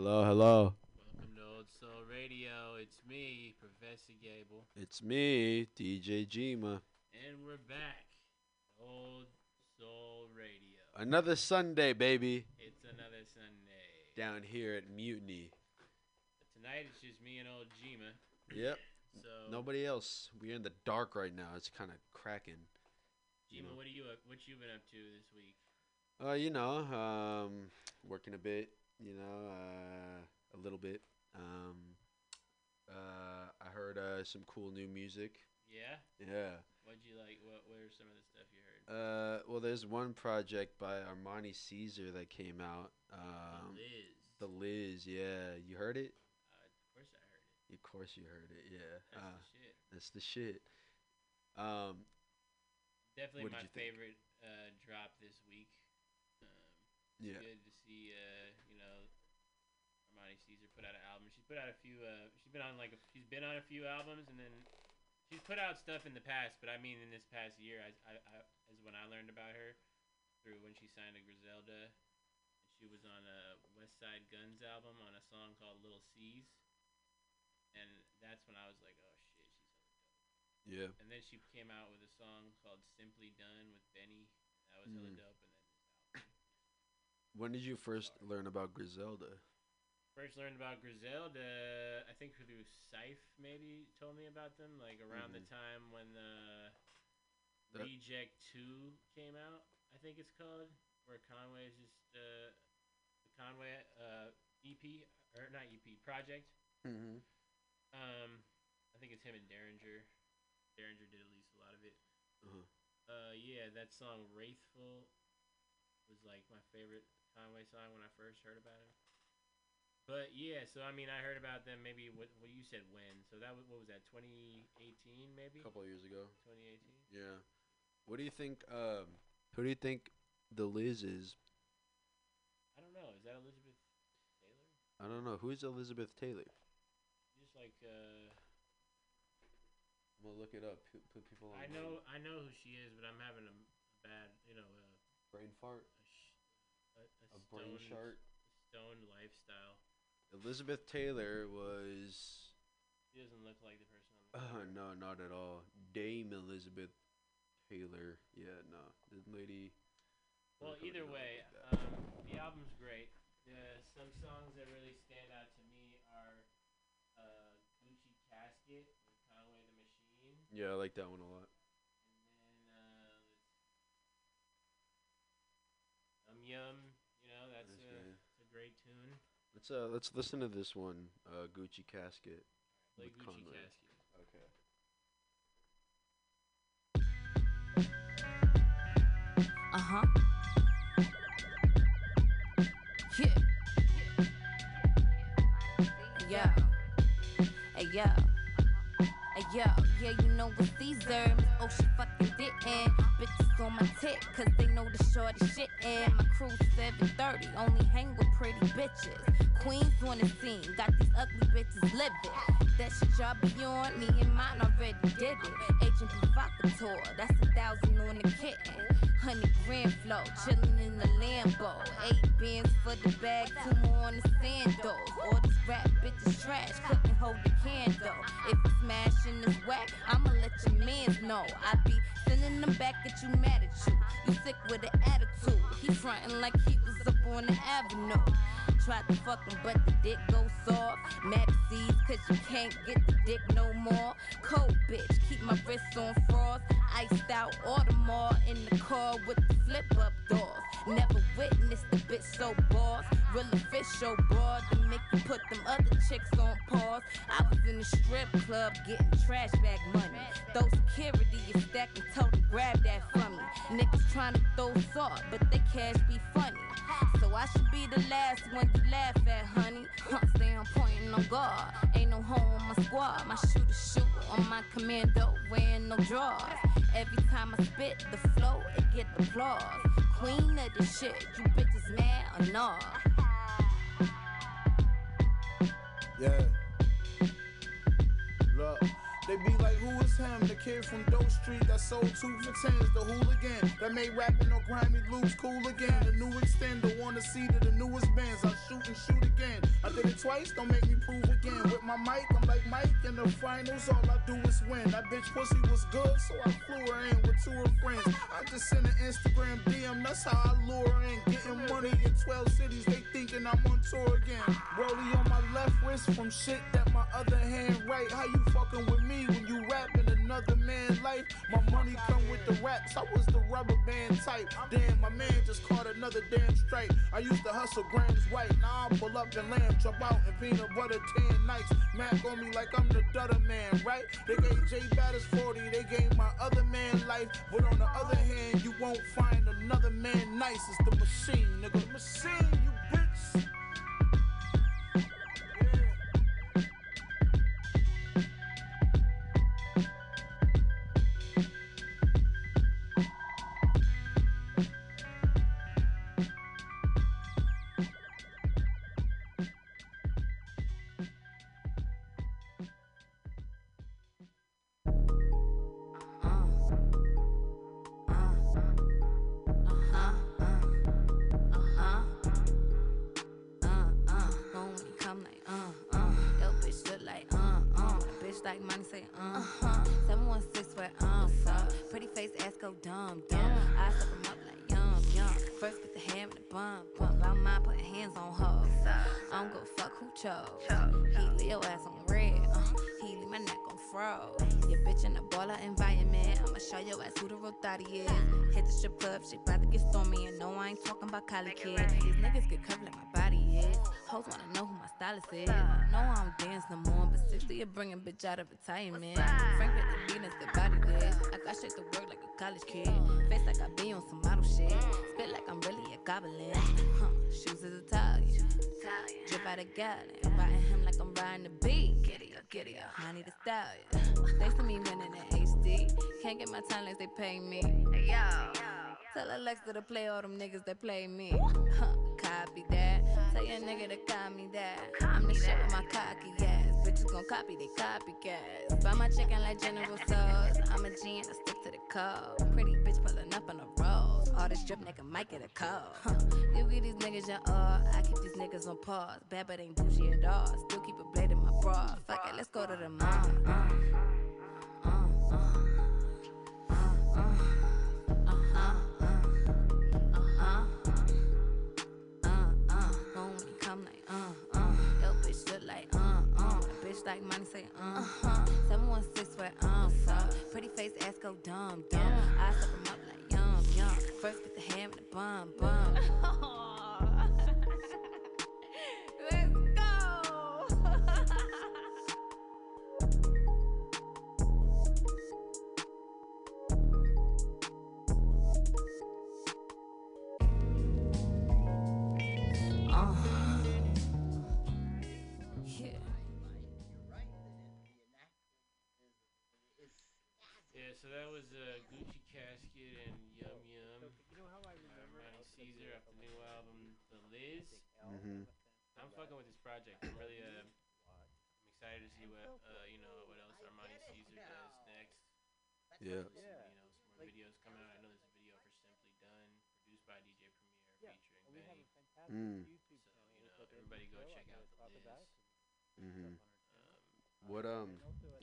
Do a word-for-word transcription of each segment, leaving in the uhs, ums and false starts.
Hello, hello. Welcome to Old Soul Radio. It's me, Professor Gable. It's me, D J Gema. And we're back. Old Soul Radio. Another Sunday, baby. It's another Sunday. Down here at Mutiny. Tonight it's just me and old Gema. Yep. So nobody else. We're in the dark right now. It's kind of cracking. Gema, what are you up, what you been up to this week? Uh, you know, um, working a bit. You know, uh, a little bit. Um, uh, I heard uh, some cool new music. Yeah? Yeah. What'd you like? What, what are some of the stuff you heard? Uh, well, there's one project by Armani Caesar that came out. Um, the Liz. The Liz, yeah. You heard it? Uh, of course I heard it. Of course you heard it, yeah. That's uh, the shit. That's the shit. Um, Definitely my favorite uh, drop this week. Yeah. Good to see, uh, you know, Armani Caesar put out an album. She's put out a few. Uh, she's been on like a, she's been on a few albums, and then she's put out stuff in the past. But I mean, in this past year, I, I, I is when I learned about her through when she signed to Griselda. She was on a West Side Guns album on a song called "Little C's," and that's when I was like, oh shit, she's hella dope. Yeah. And then she came out with a song called "Simply Done" with Benny. That was mm. hella dope. And when did you first Sorry. learn about Griselda? First learned about Griselda, I think through Syph, maybe, told me about them, like around mm-hmm. the time when uh, the Reject two came out, I think it's called, where Conway is just uh, the Conway uh, E P, or not E P, project. Mm-hmm. Um, I think it's him and Derringer. Derringer did at least a lot of it. Uh-huh. Uh, yeah, that song Wraithful was like my favorite Conway song when I first heard about him. But yeah, so I mean, I heard about them maybe what well, you said when. So that was, what was that, twenty eighteen maybe? A couple of years ago. twenty eighteen Yeah. What do you think, um, who do you think the Liz is? I don't know. Is that Elizabeth Taylor? I don't know. Who is Elizabeth Taylor? Just like, uh... I'm gonna look it up. P- put people on. I know, I know who she is, but I'm having a bad, you know, uh... brain fart. A, a, a brain shart. Stoned lifestyle. Elizabeth Taylor was... She doesn't look like the person on the uh, no, not at all. Dame Elizabeth Taylor. Yeah, no. This lady... Well, either way, like um, the album's great. The, some songs that really stand out to me are uh, Gucci Casket with Conway the Machine. Yeah, I like that one a lot. Yum, you know, that's, that's a, a great tune. Let's uh let's listen to this one, uh Gucci Casket. Play with Gucci Conway. Casket. Okay. Uh-huh. Yeah. Yeah. Hey yo. Hey yo, yeah, you know what these are. Oh, she fucking didn't. Bitches on my tip, cause they know the shorty shit in. My crew's seven thirty, only hang with pretty bitches. Queens on the scene, got these ugly bitches living. That shit y'all be on, me and mine already did it. Agent provocateur, that's a thousand on the kitten. Honey grand flow, chillin' in the Lambo. Eight bands for the bag, two more on the sandals. All these rap bitches trash, couldn't hold the candle. If it's smashing this whack, I'ma let your mans know. I be sending them back that you mad at you. You sick with the attitude. He frontin' like he was up on the avenue. Tried to fuck him, but the dick go soft. Max C's, cause you can't get the dick no more. Cold bitch, keep my wrists on frost. Iced out Audemars in the car with the flip-up doors. Never witnessed a bitch so boss. Real official broad to make you put them other chicks on pause. I was in the strip club getting trash bag money. Though security is stacking, told to grab that from me. Niggas trying to throw salt, but they cash be funny. So I should be the last one you laugh at, honey. Huh, say I'm pointing on guard. Ain't no home on my squad. My shooter shoot on my commando, wearing no drawers. Every time I spit the flow, it get applause. Queen of the shit, you bitches mad or not? Yeah. Look, they be like, who is Tim, the kid from Dope Street that sold tubes and tens, the hooligan that made rapping on grimy loops cool again. The new extender, wanna see to the newest bands. I shoot and shoot again. I did it twice, don't make me prove again. With my mic, I'm like Mike in the finals. All I do is win. That bitch pussy was good, so I flew her in with two of friends. I just sent an Instagram D M, that's how I lure her in. Getting money in twelve cities, they thinking I'm on tour again. Rollie on my left wrist from shit that my other hand right. How you fucking with me when you rapping another man's life? My money come with the raps, I was the rubber band type. Damn, my man just caught another damn strike. I used to hustle grams white, now I pull up and lamb, jump out and peanut butter ten nights. Mac on me like I'm the Dutter man, right? They gave Jay Batters forty, they gave my other man life. But on the other hand, you won't find another man nice. It's the machine, nigga. Machine, you bitch. Shit about to get stormy, and no, I ain't talking about college kids. Right. These niggas get curvy like my body is. Hoes wanna know who my stylist is. No, I don't dance no more, but sixty, you're bringing bitch out of retirement. Frank with the Venus, the body did. I got shit to work like a college kid. Face like I be on some model shit. Spit like I'm really a goblin. Huh, shoes is Italian. Drip out of gallon. Riding him like I'm riding the beat. Giddy up, giddy up. I need a stallion. They see me winning in H D. Can't get my time unless they pay me. Hey, yo. Tell Alexa to play all them niggas that play me. Huh, copy that. Tell your nigga to call me that. I'm the shit with my cocky ass. Bitches gon' copy, they copycats. Buy my chicken like General Tso's. I'm a G and I stick to the code. Pretty bitch pulling up on the road. All this drip nigga might get a cold. Huh, you get these niggas your all. I keep these niggas on pause. Bad but ain't bougie at all. Still keep a blade in my bra. Fuck it, let's go to the mall. Uh, uh, uh. Like money say uh huh. seven one six where I'm from. Pretty face ass go dumb dumb. I suck 'em up like yum yum. First get the ham and the bum bum. Let's go. uh. So that was uh, Gucci Casket and Yum Yum. Armani Caesar off the new album, The Liz. Mm-hmm. I'm fucking with this project. I'm really uh, I'm excited to see what uh, you know what else Armani Caesar does next. Yeah. Some, you know, some more videos coming out. I know there's a video for Simply Done, produced by D J Premier, featuring Benny. Mm. So you know, everybody go check out The Liz. Mm-hmm. What um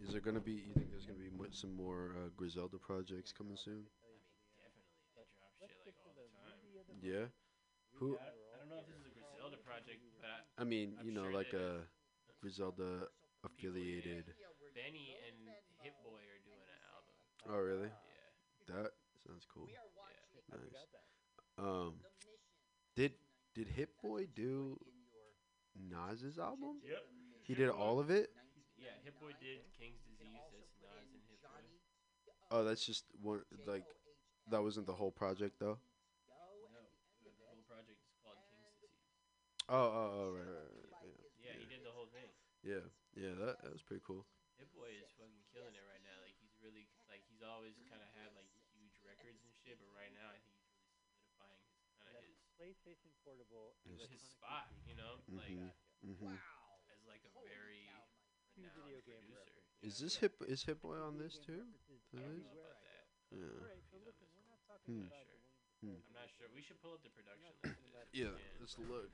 is there gonna be? You think there's gonna be mo- some more uh, Griselda projects coming soon? I mean, definitely. They drop shit like all the time. Yeah. Who? I, I don't know if this is a Griselda project, but I, I mean, I'm you know, sure like a Griselda affiliated. Benny and Hit Boy are doing an album. Oh really? Yeah. That sounds cool. Yeah. Nice. Um, did did Hit Boy do Nas's album? Yep. He did all of it. Yeah, Hit Boy did King's Disease, that's Nas and Hit Boy. Oh, that's just one, like, that wasn't the whole project, though? No, the whole project is called King's Disease. Oh, oh, oh, right, right, right. Yeah, yeah, he did the whole thing. Yeah, yeah, that, that was pretty cool. Hit Boy is fucking killing it right now. Like, he's really, like, he's always kind of had, like, huge records and shit, but right now I think he's really solidifying kind of his, PlayStation portable his, his spot, you know? Mm-hmm. Like, mm-hmm. As, like, a very... video game producer. Is this hip? Is Hip Boy on this too? Yeah. Hmm. Hmm. I'm not sure. We should pull up the production list. Yeah, let's look.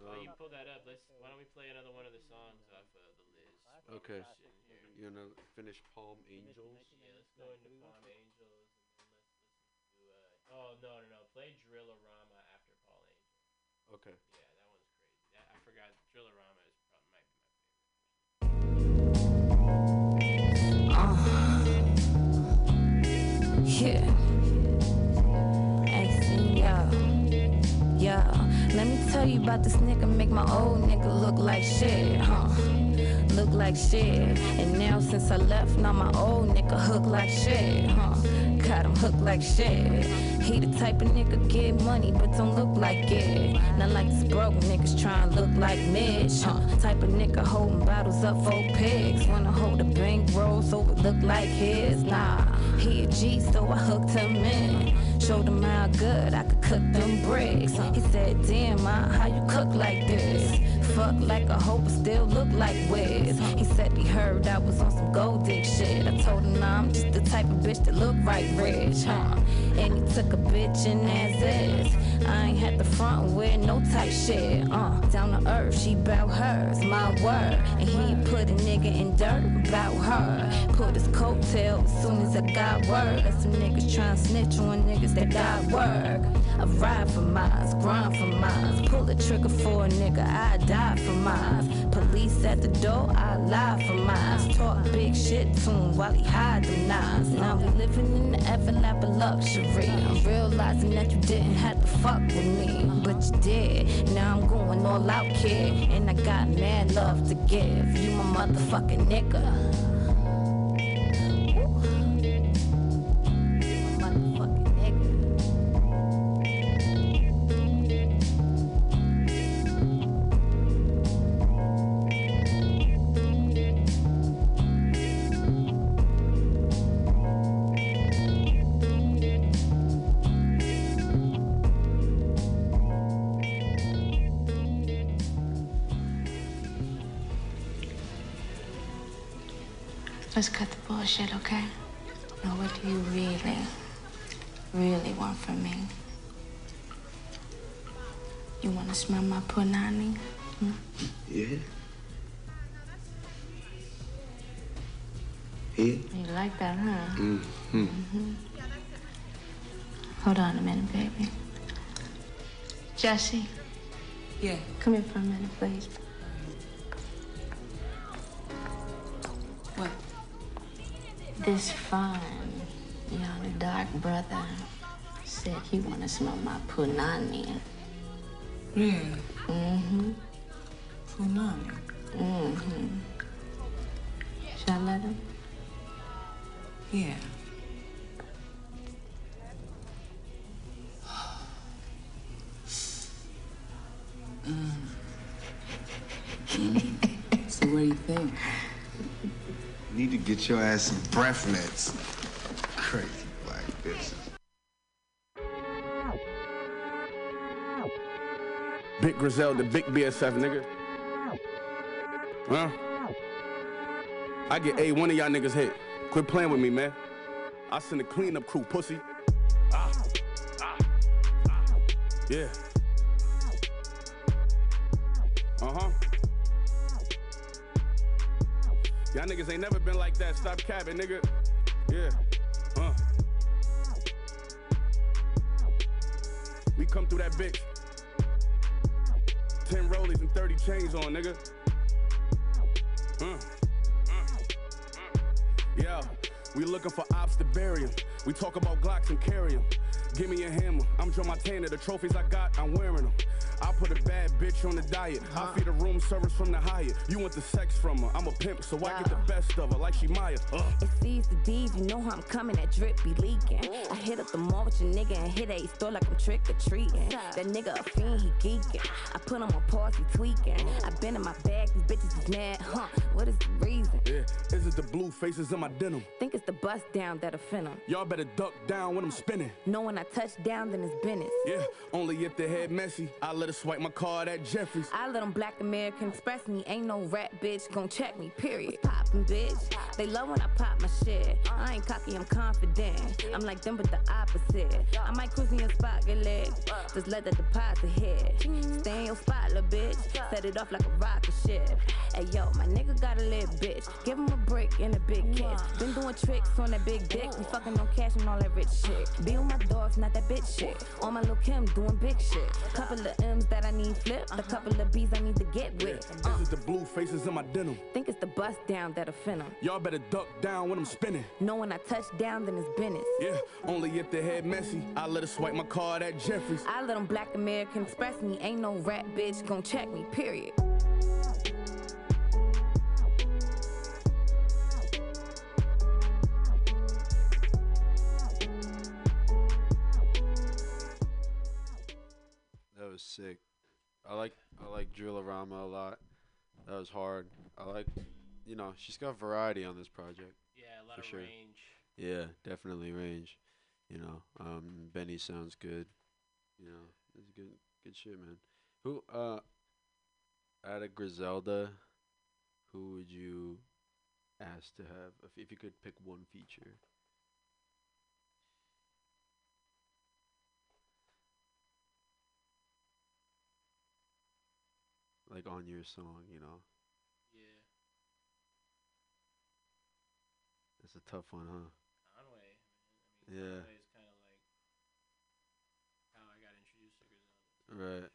While um, you pull that up, let's. Why don't we play another one of the songs off of the list? Okay. You wanna finish Palm Angels? Yeah, let's go into Palm Angels, and then let's listen to. Uh, oh no no no! Play Drillarama after Palm Angels. Okay. Yeah, that one's crazy. That, I forgot Drillarama is probably might be my favorite. Ah. Uh, yeah. X and yo, yo. Let me tell you about this nigga, make my old nigga look like shit, huh? Look like shit. And now since I left, now my old nigga hook like shit, huh? Got him hooked like shit. He the type of nigga get money, but don't look like it. Not like this broke niggas trying to look like Mitch, huh? Type of nigga holding bottles up for pigs. Wanna hold a bankroll so it look like his, nah. He a G, so I hooked him in. Showed him how good I could cook them bricks. He said, damn, ma, how you cook like this? Fuck like a hoe, but still look like Wiz. He said he heard I was on some gold dick shit. I told him, nah, I'm just the type of bitch that look right rich, huh? And he took a bitch in as is. I ain't had the front with no type shit, uh. Down to earth, she bout hers, my word. And he put a nigga in dirt about her. Put his coattail as soon as I got word. Some niggas tryna snitch on niggas that got work. I ride for mines, grind for mines. Pull a trigger for a nigga, I die for mines. Police at the door, I lie for mines. Talk big shit to him while he hide the knives. Now we living in the everlap of luxury. I'm realizing that you didn't have to fuck with me, but you did. Now I'm going all out, kid, and I got mad love to give. You my motherfucking nigga. Let's cut the bullshit, okay? Now, what do you really, really want from me? You want to smell my punani? Hmm? Yeah. Yeah. You like that, huh? Mm-hmm. Mm-hmm. Hold on a minute, baby. Jesse. Yeah. Come here for a minute, please. What? This fine, young dark brother said he want to smell my punani. Really? Mm-hmm. Punani? Mm-hmm. Should I let him? Yeah. mm. Mm. So what do you think? Need to get your ass some breath mints. Crazy black bitches. Big Griselda, big B S F, nigga. Huh? I get A, one of y'all niggas hit. Quit playing with me, man. I send a cleanup crew, pussy. Ah. Ah. Ah. Yeah. Uh-huh. Y'all niggas ain't never been like that. Stop capping, nigga. Yeah. Uh. We come through that bitch. Ten rollies and thirty chains on, nigga. Uh. Uh. Yo, we looking for ops to bury them. We talk about Glocks and carry them. Give me a hammer. I'm Joe Montana. The trophies I got, I'm wearing them. I put a bad bitch on the diet. Uh-huh. I feed a room service from the Hyatt. You want the sex from her. I'm a pimp, so wow. I get the best of her like she Maya. Ugh. It sees the deed, you know how I'm coming. That drip be leaking. Ooh. I hit up the mall with your nigga and hit a store like I'm trick-or-treating. That nigga a fiend, he geeking. I put on my pause, he tweaking. Ooh. I been in my bag, these bitches is mad, huh? What is the reason? Yeah. Is it the blue faces in my denim? Think it's the bust down that offend him. Y'all better duck down when I'm spinning. Knowing I I touch down, then it's business. Yeah, only if the head messy. I let her swipe my card at Jeffrey's. I let them black American express me. Ain't no rat bitch gon' check me, period. Poppin', bitch. They love when I pop my shit. I ain't cocky, I'm confident. I'm like them, but the opposite. I might cruise in your spot, get lit. Just let the deposit hit. Stay in your spot, little bitch. Set it off like a rocket ship. Hey yo, my nigga got a lit bitch. Give him a break and a big kiss. Been doing tricks on that big dick. We fucking on cash and all that rich shit. Be on my dogs, not that bitch shit. On my little Kim doing big shit. Couple of M's that I need flip. A couple of B's I need to get with. Uh. This is the blue faces in my denim. Think it's the bust down that offend them. Y'all better duck down when I'm spinning. No, when I touch down, then it's business. Yeah, only if the head messy. I let her swipe my card at Jeffrey's. I let them black American express me. Ain't no rat bitch gon' check me, period. That was sick. I like I like Drilorama a lot. That was hard. I like, you know, she's got variety on this project. Yeah, a lot of sure. range. Yeah, definitely range. You know, um, Benny sounds good. You know, it's good, good shit, man. Who uh, out of Griselda, who would you ask to have if, if you could pick one feature? Like on your song, you know? Yeah. That's a tough one, huh? Conway. I mean, yeah. Conway is kind of like how I got introduced to Griselda. Right.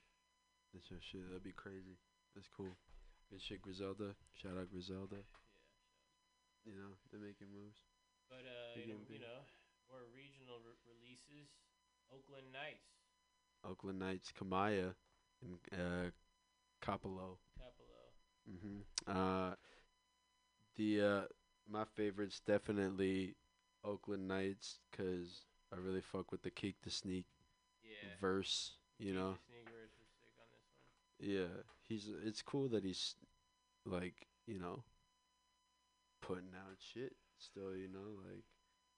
That's your shit. That'd be crazy. That's cool. Good shit, Griselda. Shout out Griselda. Yeah. You know, they're making moves. But, uh, you know, you know, more regional re- releases. Oakland Nights. Oakland Nights, Kamaiyah, and, uh, Capolow. Capolow. Mhm. Uh, the uh, my favorites definitely Oakland Nights, cause I really fuck with the Keak da Sneak yeah. verse. You Keak know. The Sneak verse was sick on this one. Yeah, he's. It's cool that he's, like, you know, putting out shit still. You know, like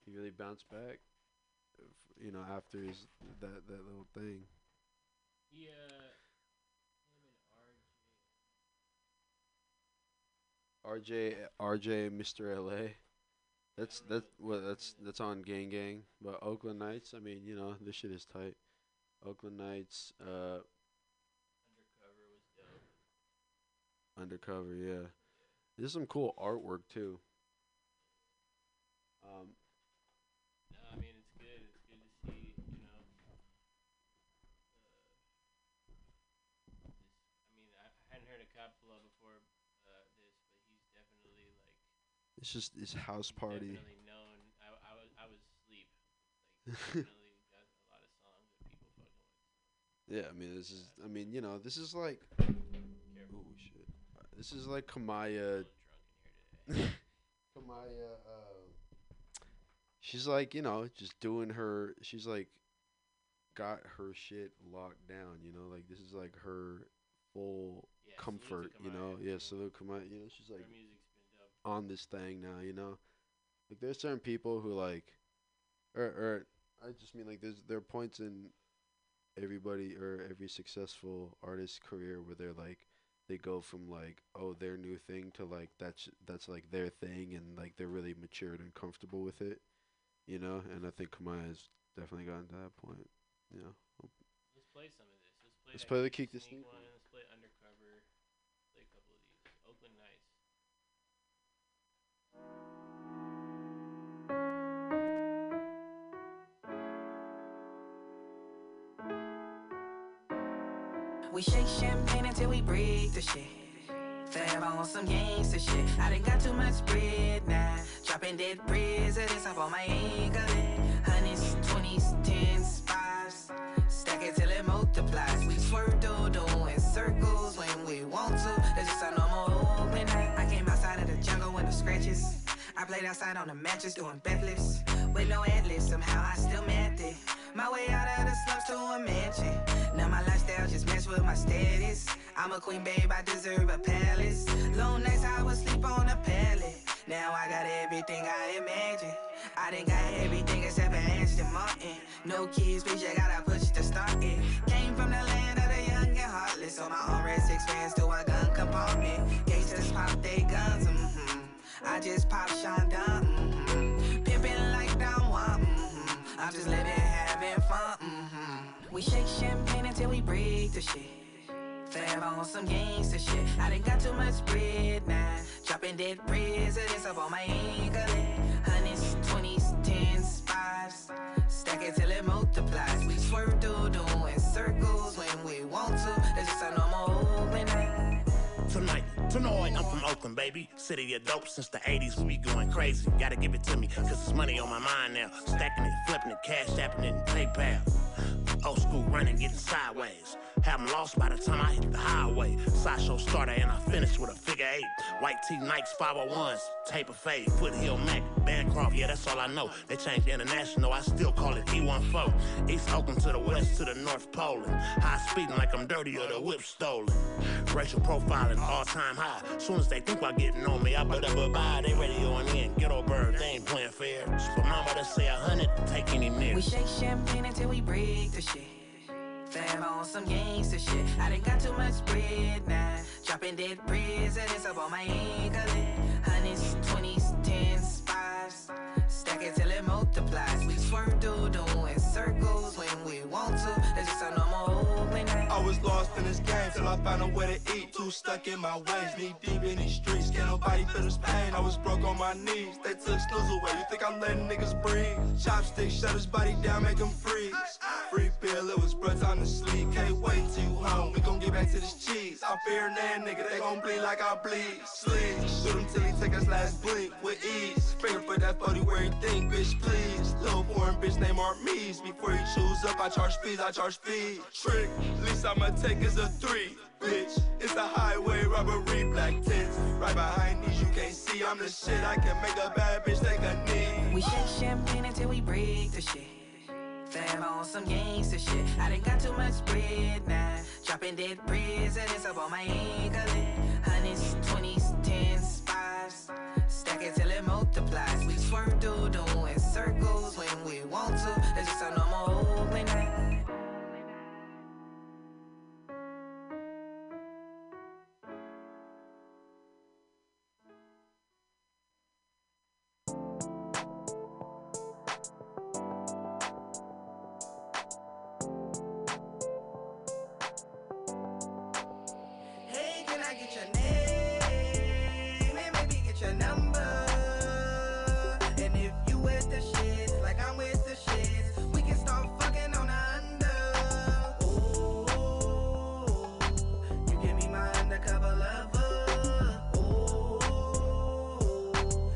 he really bounced back. F- you know, after his that that little thing. Yeah. R J, R J, Mister L A, that's that's well, that's that's on Gang Gang. But Oakland Nights, I mean, you know, this shit is tight. Oakland Nights, uh, Undercover was dope. Undercover, yeah. There's some cool artwork too. Um, no, I mean it's good. It's good to see, you know. Uh, this, I mean, I, I hadn't heard of Capolow before. It's just it's house party. Definitely known. I, I was I was asleep. Like, definitely got a lot of songs that people fucking with. Yeah, I mean this is I mean, you know, this is like oh shit. This is like Kamaiyah. Kamaiyah uh, she's like, you know, just doing her she's like got her shit locked down, you know, like this is like her full yeah, comfort, you know. Yeah, salute Kamaiyah, you know, she's like on this thing now, you know, like there's certain people who like, or or I just mean like there's there are points in everybody or every successful artist's career where they're like they go from like oh their new thing to like that's that's like their thing and like they're really matured and comfortable with it, you know. And I think Kamaiyah's definitely gotten to that point, you know. Let's play some of this. Let's play. Let's play the Keak da Sneak one. Let's play Undercover. Play a couple of these. Oakland Nights. We shake champagne until we break the shit. Forever on some gangsta shit. I done got too much bread now. Dropping dead presidents up on my ankle. Hundreds, twenties, tens, fives. Stack it till it multiplies. We swerve dodo in circles when we want to. That's just a normal Oakland night. I came outside of the jungle with no scratches. I played outside on the mattress doing backflips. With no atlas, somehow I still met it. My way out of the slums to a mansion. Now my lifestyle just match with my status. I'm a queen, babe, I deserve a palace. Long nights I would sleep on a pallet. Now I got everything I imagined. I done got everything except an ass. Doctor Martin. No kids, bitch, I gotta push to start it. Came from the land of the young and heartless. On my own red six fans to a gun compartment. Gangsters pop they guns, mm-hmm. I just pop Sean Dunn, mm-hmm. Pimpin' like Don Juan, mm-hmm. I'm just living, having fun, mm-hmm. We shake champagne until we break the shit. Fab on some gangsta shit. I done got too much bread now. Dropping dead presidents up on my ankle. Hundreds, twenties, tens, fives. Stack it till it multiplies. We swerve through doing circles when we want to. It's just a normal open night. Tonight, tonight, I'm from Oakland, baby. City of dope since the eighties, we going crazy. Gotta give it to me, cause it's money on my mind now. Stacking it, flipping it, cash tapping it, and PayPal. Old school running, getting sideways. Have them lost by the time I hit the highway. Sideshow starter and I finished with a figure eight. White tee Nikes, five oh ones, taper fade. Foothill Mac, Bancroft, yeah, that's all I know. They changed international, I still call it E fourteen. East Oakland to the west, to the North Poland. High speeding like I'm dirty or the whip stolen. Racial profiling, all-time high. Soon as they think about getting on me, I better buy. They radioing in, ghetto bird, they ain't playing fair. But mama, they say a hundred, take any near. We shake champagne until we break the shit. Fam on some gangsta shit. I done got too much bread now. Dropping dead presidents up on my ankle. Hundreds, twenties, tens, fives. Stack it till it multiplies. We swerve through doing circles when we want to. It's just a normal open night. I was lost in this game till I found a way to eat. Too stuck in my ways, knee deep in these streets. Can't nobody feel this pain. I was broke on my knees. They took snooze away. You think I'm letting niggas breathe? Chopsticks shut his body down, make him freeze. Free pill, it was breath on the sleep. Can't wait till you home, we gon' get back to this cheese. I fear that nigga, they gon' bleed like I bleed. Sleep, shoot him till he take his last blink with ease. Finger for that forty where he think, bitch please. Little foreign bitch named Armies. Before he choose up, I charge fees, I charge fees. Trick, least I'ma take is a three, bitch. It's a highway robbery, black tits. Right behind these, you can't see, I'm the shit. I can make a bad bitch take a knee. We shake champagne until we break the shit. Fam on some gangsta shit. I done got too much bread now. Dropping dead presidents up on my ankle. Hundreds, twenties, tens, fives. Stack it till it multiplies. We swerve through doing circles when we want to. It's just a normal open night. As long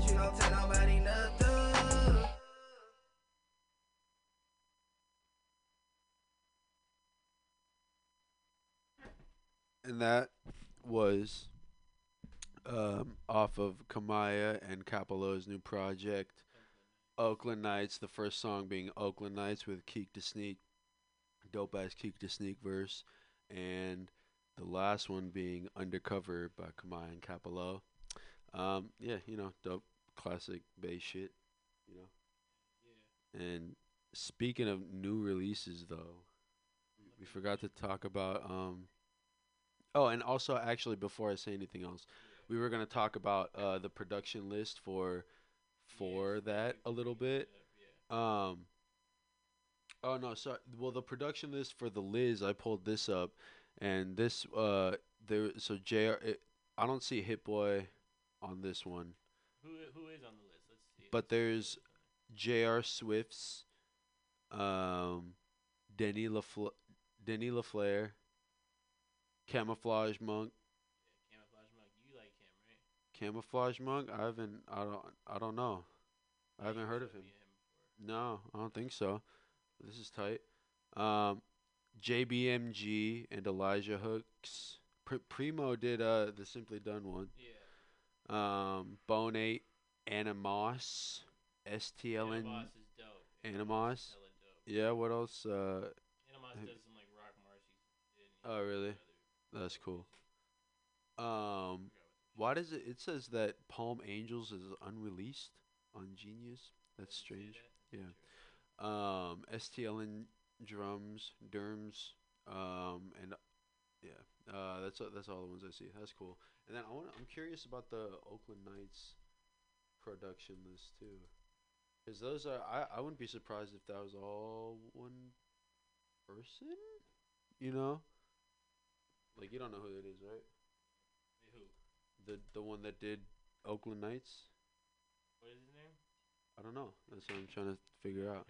as you don't tell nobody nothing. and that was um, off of Kamaiyah and Capolow's new project, Oakland Nights. The first song being Oakland Nights with Keak da Sneak, dope ass Keak da Sneak verse, and the last one being Undercover by Kamaiyah and Capolow. Um, yeah, you know, dope classic bass shit, you know. Yeah. And speaking of new releases, though, we forgot to talk about. Um, oh, and also, actually, before I say anything else, we were gonna talk about uh, the production list for for yeah, that a little bit. Up, yeah. Um. Oh no, sorry. Well, the production list for the Liz, I pulled this up, and this uh, there. So J R, it, I don't see Hit Boy on this one. Who who is on the list? Let's see. But there's J R Swift's, um, Denny LaFleur. Denny LaFleur, Camouflage Monk. Yeah, Camouflage Monk. You like him, right? Camouflage Monk? I haven't. I don't. I don't know. I, I haven't heard of him. him no, I don't think so. This is tight. Um, J B M G and Elijah Hooks. Pr- Primo did uh the Simply Done one. Yeah. Um, Bone Eight, Animos, S T L N. Animos is dope. Animos. Is yeah. What else? Uh. Does some, like, rock oh really? That's cool. Um, why does it? It says that Palm Angels is unreleased on Genius. That's strange. That? Yeah. Sure. Um, S T L N drums, Derms, um, and yeah. Uh, that's all, that's all the ones I see. That's cool. And then I want. I'm curious about the Oakland Nights production list too, because those are. I I wouldn't be surprised if that was all one person, you know, like, you don't know who it is, right? Who? The the one that did Oakland Nights. What is his name? I don't know. That's what I'm trying to figure out.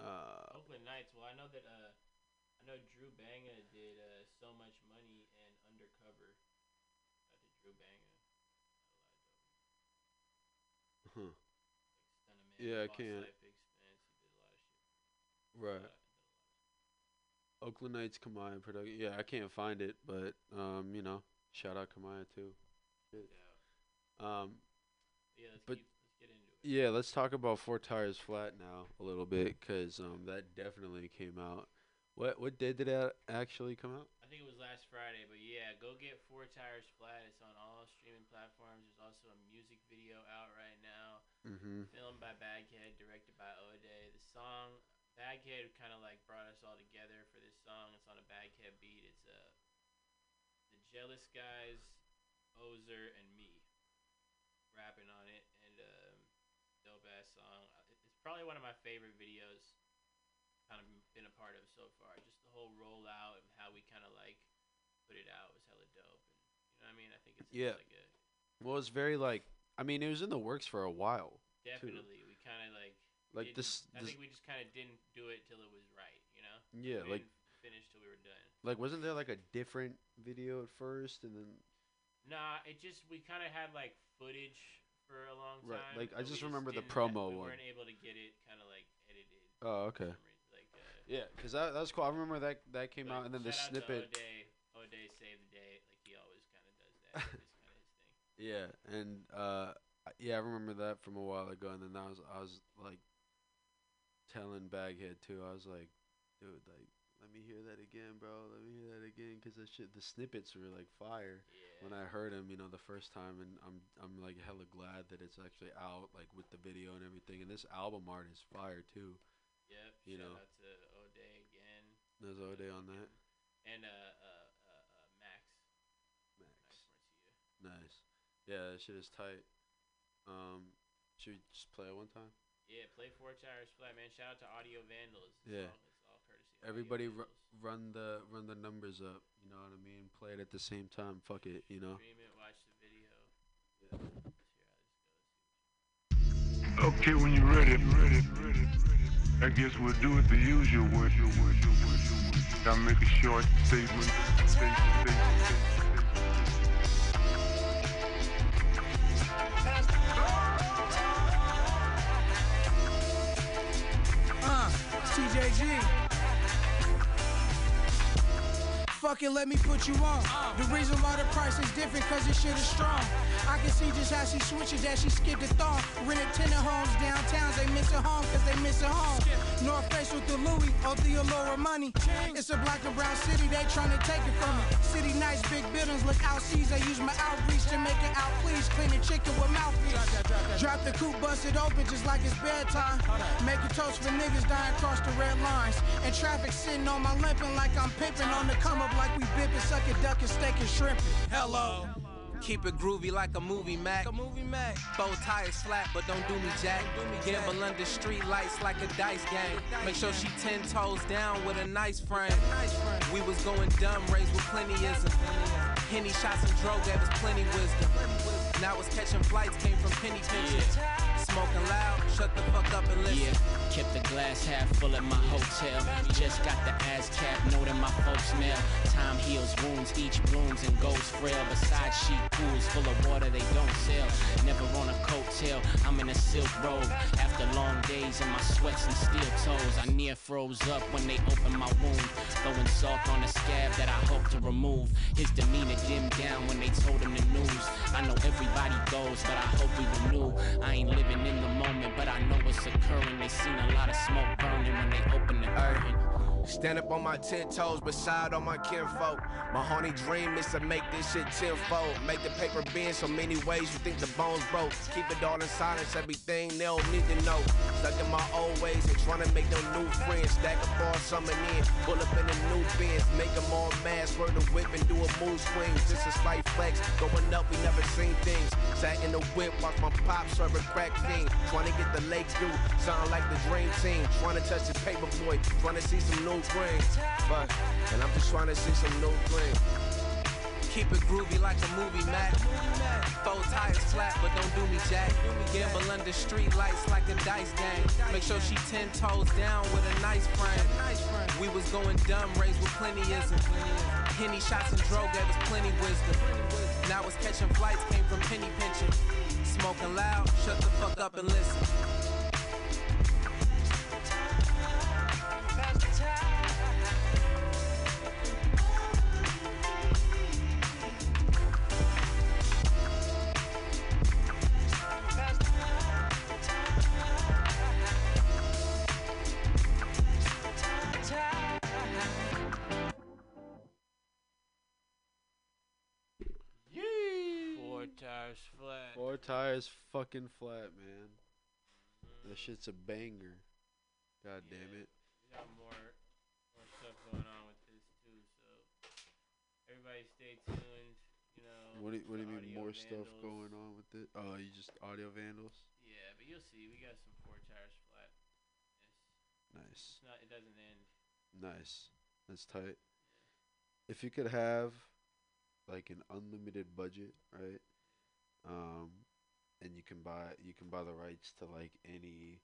Uh, Oakland Nights. Well, I know that. Uh, I know Drew Banger did uh, So Much Money and Undercover. I did Drew Banger. Huh. Like, yeah, I can't. Right. Uh, Oakland Nights, Kamaiyah production. Yeah, I can't find it, but um, you know, shout out Kamaiyah too. Shit. Yeah. Um. Yeah. Let's but keep, let's get into it. Yeah, let's talk about Four Tires Flat now a little bit, cause um, that definitely came out. What what day did that actually come out? I think it was last Friday, but yeah, go get Four Tires Flat. It's on all streaming platforms. There's also a music video out right now. Mm-hmm. Filmed by Baghead, directed by O'Day. The song. Baghead kind of like brought us all together for this song. It's on a Baghead beat. It's uh, the Jealous Guys, Ozer, and me rapping on it, and um, dope ass song. It's probably one of my favorite videos, kind of been a part of so far. Just the whole rollout and how we kind of like put it out was hella dope. And, you know what I mean? I think it's yeah. Like a, well, it's very like. I mean, it was in the works for a while. Definitely, too. We kind of like. Like this, I this think we just kind of didn't do it till it was right, you know. Yeah, we like didn't finish till we were done. Like, wasn't there like a different video at first, and then? Nah, it just we kind of had like footage for a long time. Right, like I just remember just the promo we one. We weren't able to get it kind of like edited. Oh, okay. Like, uh, yeah, because that, that was cool. I remember that that came out, and then the snippet. O'Day, O'Day saved the day, like he always kind of does that. It's kind of his thing. Yeah, and uh, yeah, I remember that from a while ago, and then that was I was like. Telling Baghead too, I was like, dude, like, let me hear that again, bro. Let me hear that again, cause that shit, the snippets were like fire. Yeah. When I heard him, you know, the first time, and I'm, I'm like hella glad that it's actually out, like with the video and everything. And this album art is fire too. Yep. You shout know. Out to O'Day again. There's O'Day on that. And uh, uh, uh, uh Max. Max. Max nice. Yeah, that shit is tight. Um, should we just play it one time? Yeah, play Four Tires Flat, man. Shout out to Audio Vandals. It's yeah, all, it's all courtesy. Everybody ru- run the run the numbers up. You know what I mean? Play it at the same time. Fuck it, you know. Stream it, watch the video. Yeah. Sure, okay, when you're ready, ready, ready, I guess we'll do it the usual way. I'll make a short statement. statement, statement. T J G. fucking let me put you on. The reason why the price is different, cause this shit is strong. I can see just how she switches as she skipped a thong. Rented tenant homes downtown, they missin' home cause they missin' home. North Face with the Louis, or the Allura money. It's a black and brown city, they tryna take it from me. City nights, big buildings, look out seas. I use my outreach to make it out, please. Clean the chicken with mouthpiece. Drop the coupe, bust it open just like it's bedtime. Make a toast for niggas dying across the red lines. And traffic sitting on my limping like I'm pimping. On the come up like we bipping, sucking duck and steak and shrimping. Hello. Keep it groovy like a movie, Mac. Like a movie, Mac. Bow tie is flat, but don't do me jack. Gamble under street lights like a dice game. Make sure she ten toes down with a nice frame. We was going dumb, raised with plentyism. Henny shots and dro gave us plenty wisdom. Now it's catching flights, came from penny pinches. Smoking loud, shut the fuck up and listen. Yeah, kept the glass half full at my hotel. Just got the ASCAP note in my folks' mail. Time heals wounds, each blooms and goes frail. Besides, she pools full of water they don't sell. Never on a coattail, I'm in a silk robe. After long days and my sweats and steel toes, I near froze up when they opened my wound. Throwing salt on a scab that I hope to remove. His demeanor dimmed down when they told him the news. I know everybody goes, but I hope we renew. I ain't living in the moment, but I know it's occurring. They seen a lot of smoke burning when they open the curtain. Stand up on my ten toes, beside all my kinfolk. My horny dream is to make this shit tenfold. Make the paper bend so many ways you think the bones broke. Keep it all in silence, everything they don't need to know. Stuck in my old ways and trying to make them new friends. Stack up all summer in, pull up in the new bins. Make them all mad, swerve the whip and do a move swing. Just a slight flex, going up, we never seen things. Sat in the whip, watch my pop serve a crack thing. Trying to get the Lakes through, sound like the dream team. Trying to touch the paper boy, trying to see some new things, but, and I'm just trying to see some new things. Keep it groovy like a movie, Mac. Four tires flat, but don't do me jack. Gamble under street lights like a dice game. Make sure she ten toes down with a nice frame. We was going dumb, raised with plentyism. Henny shots and dro gave us plenty wisdom. Now it's catching flights, came from penny pinching. Smoking loud, shut the fuck up and listen. Four tires fucking flat, man. That shit's a banger. God yeah, damn it. We got more, more stuff going on with this too, so everybody stay tuned. You know. What do you, what do you mean more vandals. Stuff going on with it? Oh, you just Audio Vandals? Yeah, but you'll see. We got some four tires flat. It's, nice. It's not, it doesn't end. Nice. That's tight. Yeah. If you could have like an unlimited budget, right? Um, and you can buy you can buy the rights to like any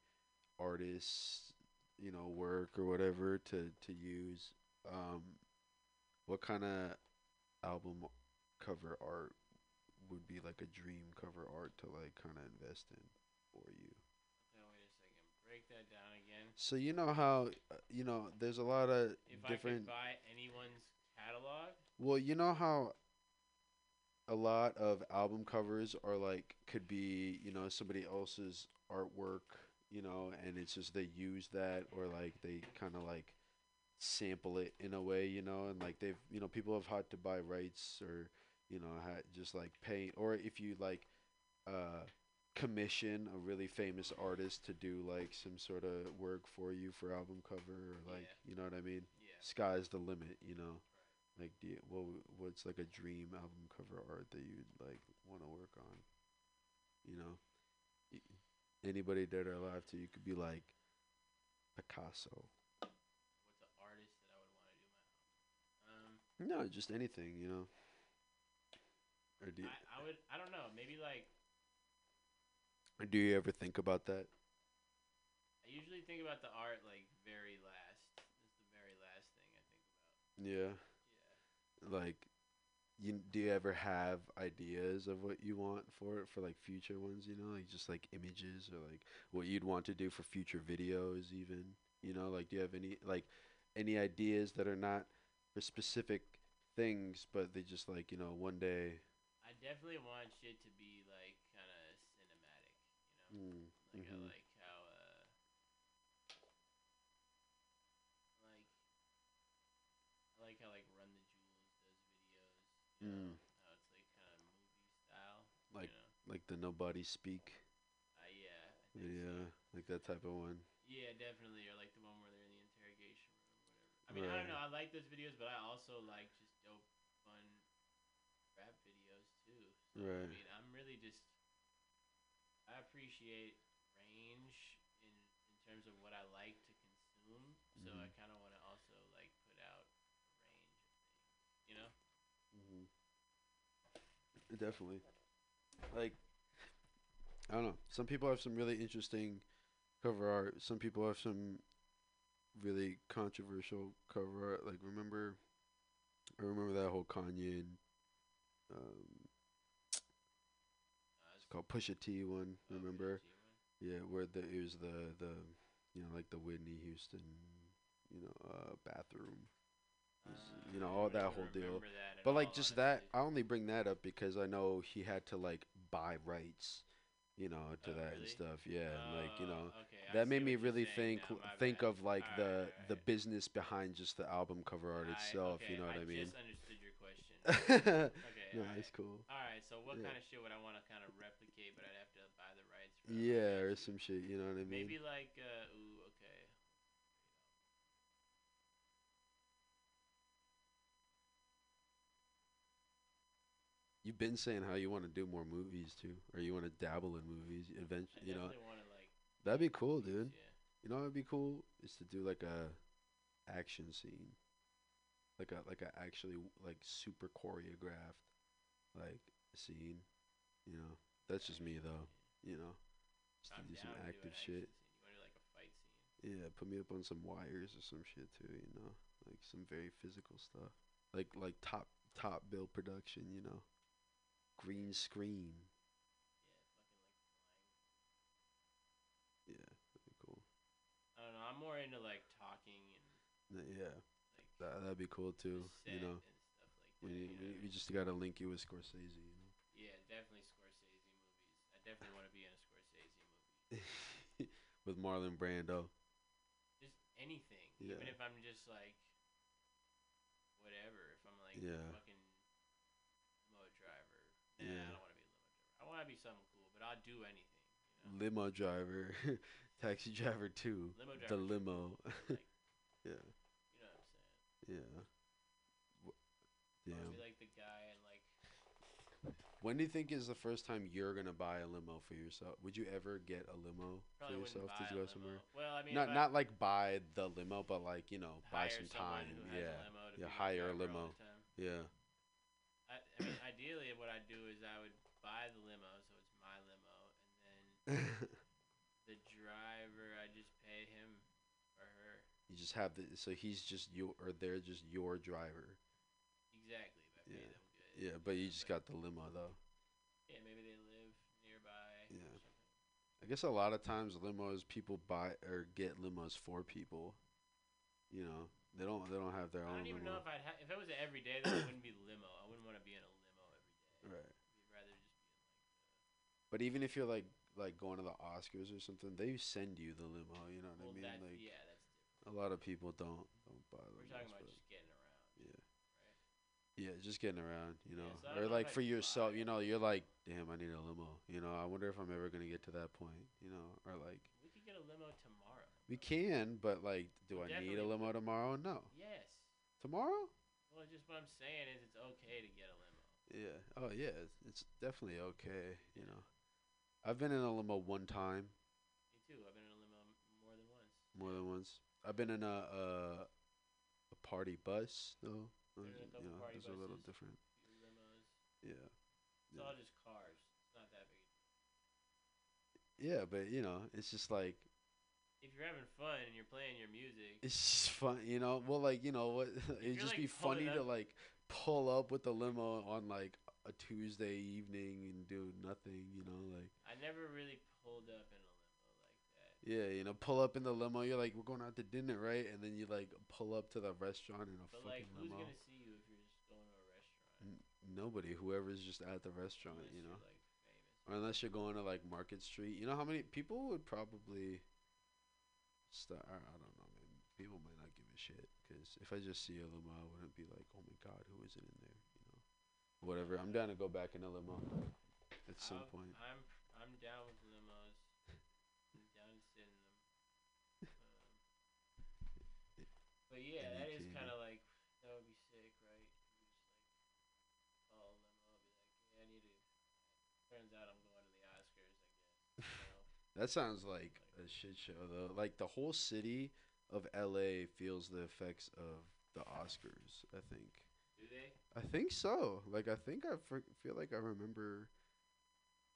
artist's, you know, work or whatever to to use. Um, what kind of album cover art would be like a dream cover art to like kind of invest in for you? No, wait a second. Break that down again. So you know how uh, you know there's a lot of if different. If I could buy anyone's catalog. Well, you know how. A lot of album covers are like could be, you know, somebody else's artwork, you know, and it's just they use that or like they kind of like sample it in a way, you know, and like they've, you know, people have had to buy rights or, you know, had just like pay, or if you like uh, commission a really famous artist to do like some sort of work for you for album cover or like, yeah. You know what I mean? Yeah. Sky's the limit, you know. Like, do you, well, what's like a dream album cover art that you'd like want to work on? You know, y- anybody dead or alive, too. You could be like Picasso. What's an artist that I would want to do my album? Um, no, just anything, you know. Or do you I, I would. I don't know. Maybe like. Or do you ever think about that? I usually think about the art like very last. It's the very last thing I think about. Yeah. Like, you do you ever have ideas of what you want for it for like future ones? You know, like just like images or like what you'd want to do for future videos, even. You know, like do you have any like any ideas that are not for specific things, but they just, like, you know, one day. I definitely want shit to be, like, kind of cinematic, you know? Mm, like, mm-hmm. I like how, uh, like, I like how, like, Run the Jewels does videos, you mm. know? How it's, like, kind of movie style, like, you know? Like the Nobody Speak. Uh, yeah. I think yeah, so. Like that type of one. Yeah, definitely, or, like, the one where they're in the interrogation room. I mean, right. I don't know. I like those videos, but I also like just dope, fun rap videos too. So, right. I mean, I'm really just I appreciate range in in terms of what I like to consume. Mm-hmm. So I kind of want to also like put out a range of things, you know? Mm-hmm. Definitely. Like, I don't know. Some people have some really interesting cover art. Some people have some really controversial cover art. Like, remember, I remember that whole Kanye and, um, it's called Pusha T one, oh, remember? T one? Yeah, where the, it was the, the, you know, like the Whitney Houston, you know, uh, bathroom. Was, uh, you know, all that whole deal. That but, like, just honestly. That, I only bring that up because I know he had to, like, buy rights. You know, to oh, that really? And stuff, yeah. Uh, like, you know, okay. that made me really think now, think bad. Of like all the right, right. the business behind just the album cover art all itself. Okay. You know what I, I mean? I just understood your question. Okay, no, right. It's cool. All right, so what yeah. kind of shit would I want to kind of replicate, but I'd have to buy the rights? For yeah, or some shit. You know what I mean? Maybe like, uh, ooh, okay. You've been saying how you want to do more movies too, or you want to dabble in movies eventually. You know, like that'd be cool, dude. Yeah. You know, what would be cool is to do like a action scene, like a like a actually like super choreographed like scene. You know, that's just me though. You know, just to do some active shit. You want to do like a fight scene? Yeah, put me up on some wires or some shit too. You know, like some very physical stuff, like like top top bill production. You know. Green screen. Yeah, fucking like flying. Yeah, that'd be cool. I don't know. I'm more into like talking and. Yeah, like that that'd be cool too. You know, and stuff like that, we you know? we just gotta link you with Scorsese. You know. Yeah, definitely Scorsese movies. I definitely want to be in a Scorsese movie. With Marlon Brando. Just anything, yeah. Even if I'm just like, whatever. If I'm like yeah. fucking limo driver. Nah, yeah. I don't want to be a limo driver. I want to be something cool, but I'll do anything. You know? Limo driver, taxi driver too. Limo driver. The limo. Like, yeah. You know what I'm saying? Yeah. Wh- yeah. I want to be like the guy and like. When do you think is the first time you're gonna buy a limo for yourself? Would you ever get a limo Probably for yourself to go somewhere? Well, I mean, not not I, like buy the limo, but like you know, buy some time. Yeah. Yeah, hire a limo. Yeah. I, I mean, ideally, what I'd do is I would buy the limo, so it's my limo, and then the driver, I just pay him or her. You just have the, so he's just your, or they're just your driver. Exactly, if I yeah. pay them good. Yeah, but you know, just but got the limo, though. Yeah, maybe they live nearby. Yeah. Or I guess a lot of times limos, people buy or get limos for people, you know. They don't. They don't have their own. I don't even limo. Know if I'd. Ha- if it was everyday, then it wouldn't be limo. I wouldn't want to be in a limo every day. Right. I'd rather just be in like. A... But even if you're like like going to the Oscars or something, they send you the limo. You know what well, I mean? That, like, yeah, that's different. A lot of people don't don't buy. We're limos, talking about just getting around. Yeah. Right? Yeah, just getting around. You know, yeah, so or like know for yourself. You know, you're like, damn, I need a limo. You know, I wonder if I'm ever gonna get to that point. You know, or like. We could get a limo tomorrow. We can, but, like, do I need a limo tomorrow? No. Yes. Tomorrow? Well, just what I'm saying is it's okay to get a limo. Yeah. Oh, yeah. It's, it's definitely okay, you know. I've been in a limo one time. Me too. I've been in a limo more than once. More than once. I've been in a a, a party bus, though. Been in a couple you know, party buses. Those are a little different. Limos. Yeah. It's yeah. all just cars. It's not that big. Yeah, but, you know, it's just like... If you're having fun and you're playing your music, it's just fun, you know. Well, like you know, what it'd just like be funny to like pull up with the limo on like a Tuesday evening and do nothing, you know. Like I never really pulled up in a limo like that. Yeah, you know, pull up in the limo. You're like, we're going out to dinner, right? And then you like pull up to the restaurant in a but, fucking like, who's limo. Who's gonna see you if you're just going around? nobody. Whoever's just at the restaurant, unless you know, like famous. Or unless you're going to like Market Street. You know how many people would probably start. I don't know, man. People might not give a shit because if I just see a limo, I wouldn't be like, oh my god, who isn't in there? You know, whatever. I'm down to go back in a limo at some I'll, point. I'm I'm down with limos. I'm down to sit in them. Um, but yeah, and that is kind of like. That would be sick, right? Just like, oh, limo, I'll be like, yeah, I need to. Turns out I'm going to the Oscars, I guess. You know? That sounds like, like a shit show, though. Like, the whole city of L A feels the effects of the Oscars, I think. Do they? I think so. Like, I think I fr- feel like I remember.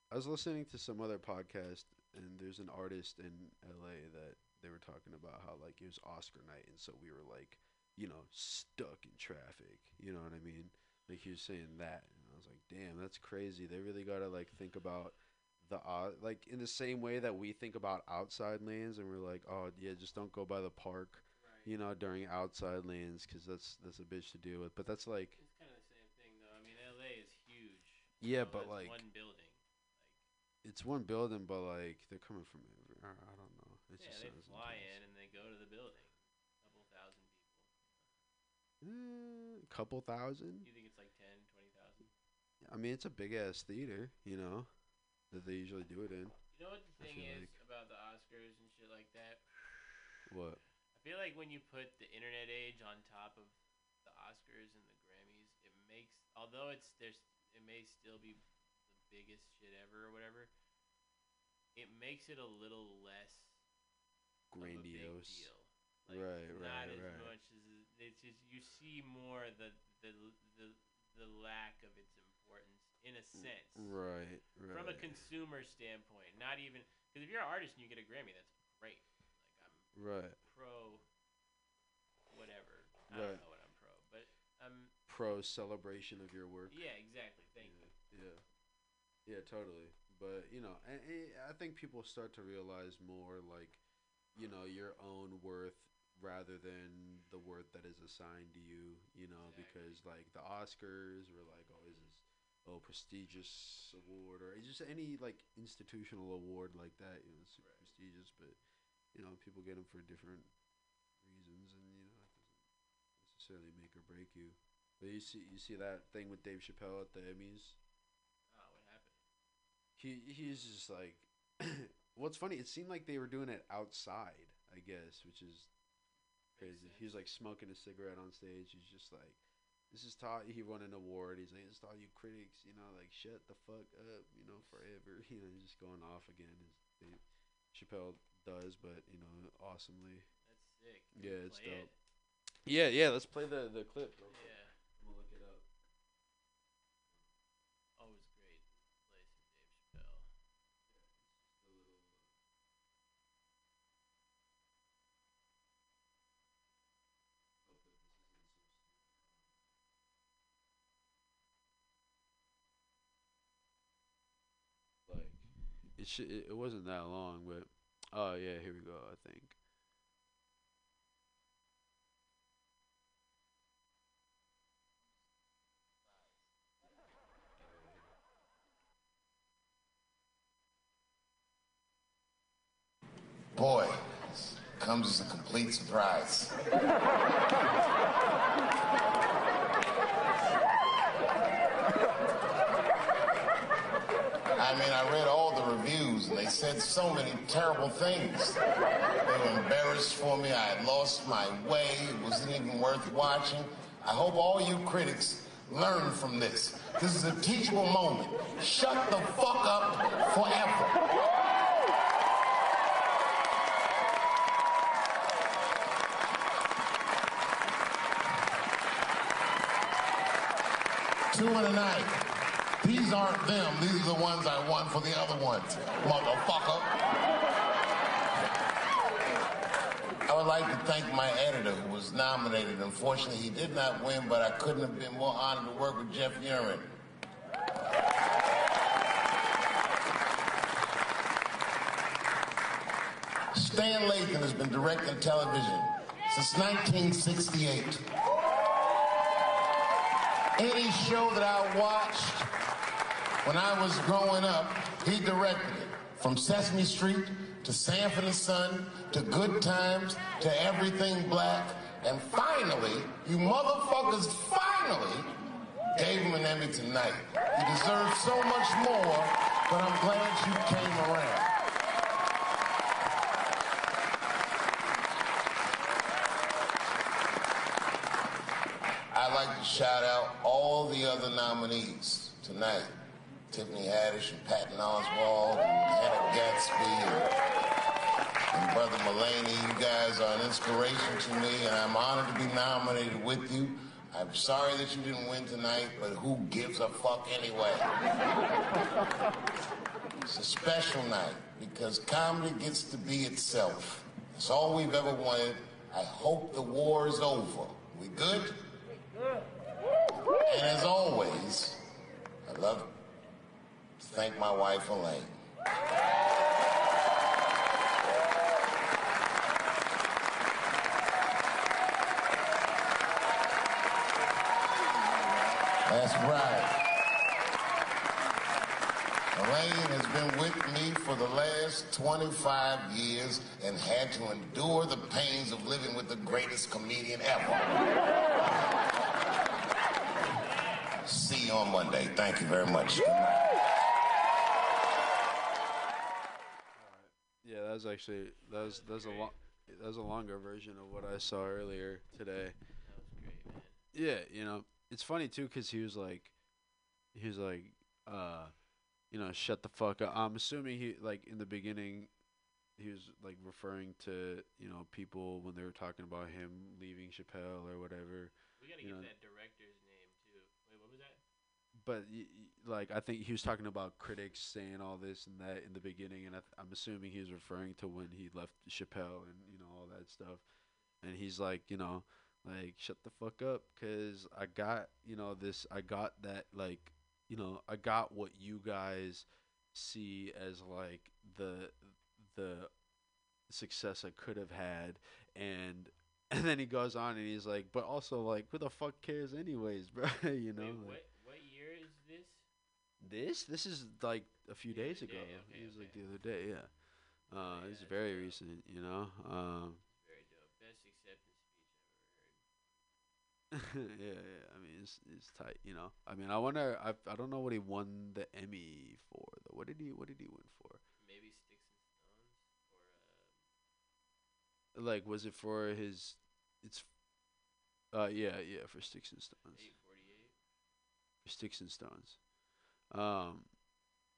I was listening to some other podcast, and there's an artist in L A that they were talking about how, like, it was Oscar night, and so we were like, you know, stuck in traffic. You know what I mean? Like, he was saying that, and I was like, damn, that's crazy. They really gotta like think about the uh, like in the same way that we think about outside lanes, and we're like, oh yeah, just don't go by the park, right, you know, during outside lanes, because that's that's a bitch to deal with. But that's like, it's kind of the same thing though. I mean, L A is huge. Yeah, but like one building. Like, it's one building, but like they're coming from everywhere. I don't know. It yeah, just they fly intense. in and they go to the building. A couple thousand. You think it's like ten, twenty thousand? I mean, it's a big-ass theater, you know, that they usually do it in. You know what the thing is like about the Oscars and shit like that? What? I feel like when you put the internet age on top of the Oscars and the Grammys, it makes, although it's there's, it may still be the biggest shit ever or whatever, it makes it a little less grandiose of a big deal. Like, right, right, not as right. much as it's just you see more the, the the the lack of its importance in a sense. Right, right. From a consumer standpoint, not even because if you're an artist and you get a Grammy, that's great. Like I'm right. pro, whatever. I right. don't know what I'm pro, but I'm pro celebration of your work. Yeah, exactly. Thank yeah, you. Yeah, yeah, totally. But you know, and, and I think people start to realize more like, you know, your own worth rather than the worth that is assigned to you, you know, exactly. Because like the Oscars were like, oh, is this oh prestigious award or just any like institutional award like that, you know, it's super right. prestigious, but you know, people get them for different reasons, and you know, it doesn't necessarily make or break you. But you see, you see that thing with Dave Chappelle at the Emmys. Oh, what happened? He he's just like, well, it's funny. It seemed like they were doing it outside, I guess, which is crazy. He was like smoking a cigarette on stage. He's just like, this is taught. He won an award. He's like, it's taught you critics, you know, like shut the fuck up, you know, forever. You know, just going off again as they, Chappelle does, but you know, awesomely. That's sick. Can yeah, it's dope. It? Yeah, yeah. Let's play the the clip. Real quick. Yeah, I'm gonna look it up. Always great play some Dave Chappelle. It, sh- it wasn't that long, but oh yeah, here we go. I think. Boy, comes as a complete surprise. I mean, I read all the reviews, and they said so many terrible things. They were embarrassed for me. I had lost my way. It wasn't even worth watching. I hope all you critics learn from this. This is a teachable moment. Shut the fuck up forever. Two in a night. These aren't them. These are the ones I want for the other ones, motherfucker. I would like to thank my editor who was nominated. Unfortunately, he did not win, but I couldn't have been more honored to work with Jeff Uren. Stan Latham has been directing television since nineteen sixty-eight. Any show that I watched when I was growing up, he directed it. From Sesame Street to Sanford and Son to Good Times to Everything Black. And finally, you motherfuckers finally gave him an Emmy tonight. You deserve so much more, but I'm glad you came around. I'd like to shout out all the other nominees tonight. Tiffany Haddish and Patton Oswald and Hannah Gatsby and, and Brother Mulaney. You guys are an inspiration to me, and I'm honored to be nominated with you. I'm sorry that you didn't win tonight, but who gives a fuck anyway? It's a special night because comedy gets to be itself. It's all we've ever wanted. I hope the war is over. We good? And as always, I love to thank my wife, Elaine. That's right. Elaine has been with me for the last twenty-five years and had to endure the pains of living with the greatest comedian ever. See you on Monday. Thank you very much. Yeah, that was actually that was that's a long that was a longer version of what I saw earlier today. That was great, man. Yeah, you know, it's funny too because he was like, he was like, uh, you know, shut the fuck up. I'm assuming he like in the beginning, he was like referring to you know people when they were talking about him leaving Chappelle or whatever. We gotta get that director's name. But, y- y- like, I think he was talking about critics saying all this and that in the beginning, and I th- I'm assuming he was referring to when he left Chappelle and, you know, all that stuff. And he's like, you know, like, shut the fuck up because I got, you know, this, I got that, like, you know, I got what you guys see as, like, the the success I could have had. And and then he goes on and he's like, but also, like, who the fuck cares anyways, bro? You know? Wait, like, what? This? This is like a few days day, ago. Okay, it was okay. Like the other day, yeah. Uh, oh, yeah, it's very dope. Recent, you know. Um, very dope. Best acceptance speech I've ever heard. yeah, yeah. I mean, it's it's tight, you know. I mean, I wonder. I I don't know what he won the Emmy for though. What did he What did he win for? Maybe Sticks and Stones or. Uh, like, was it for his? It's. Uh, yeah, yeah, for Sticks and Stones. eight forty-eight. For Sticks and Stones. Um,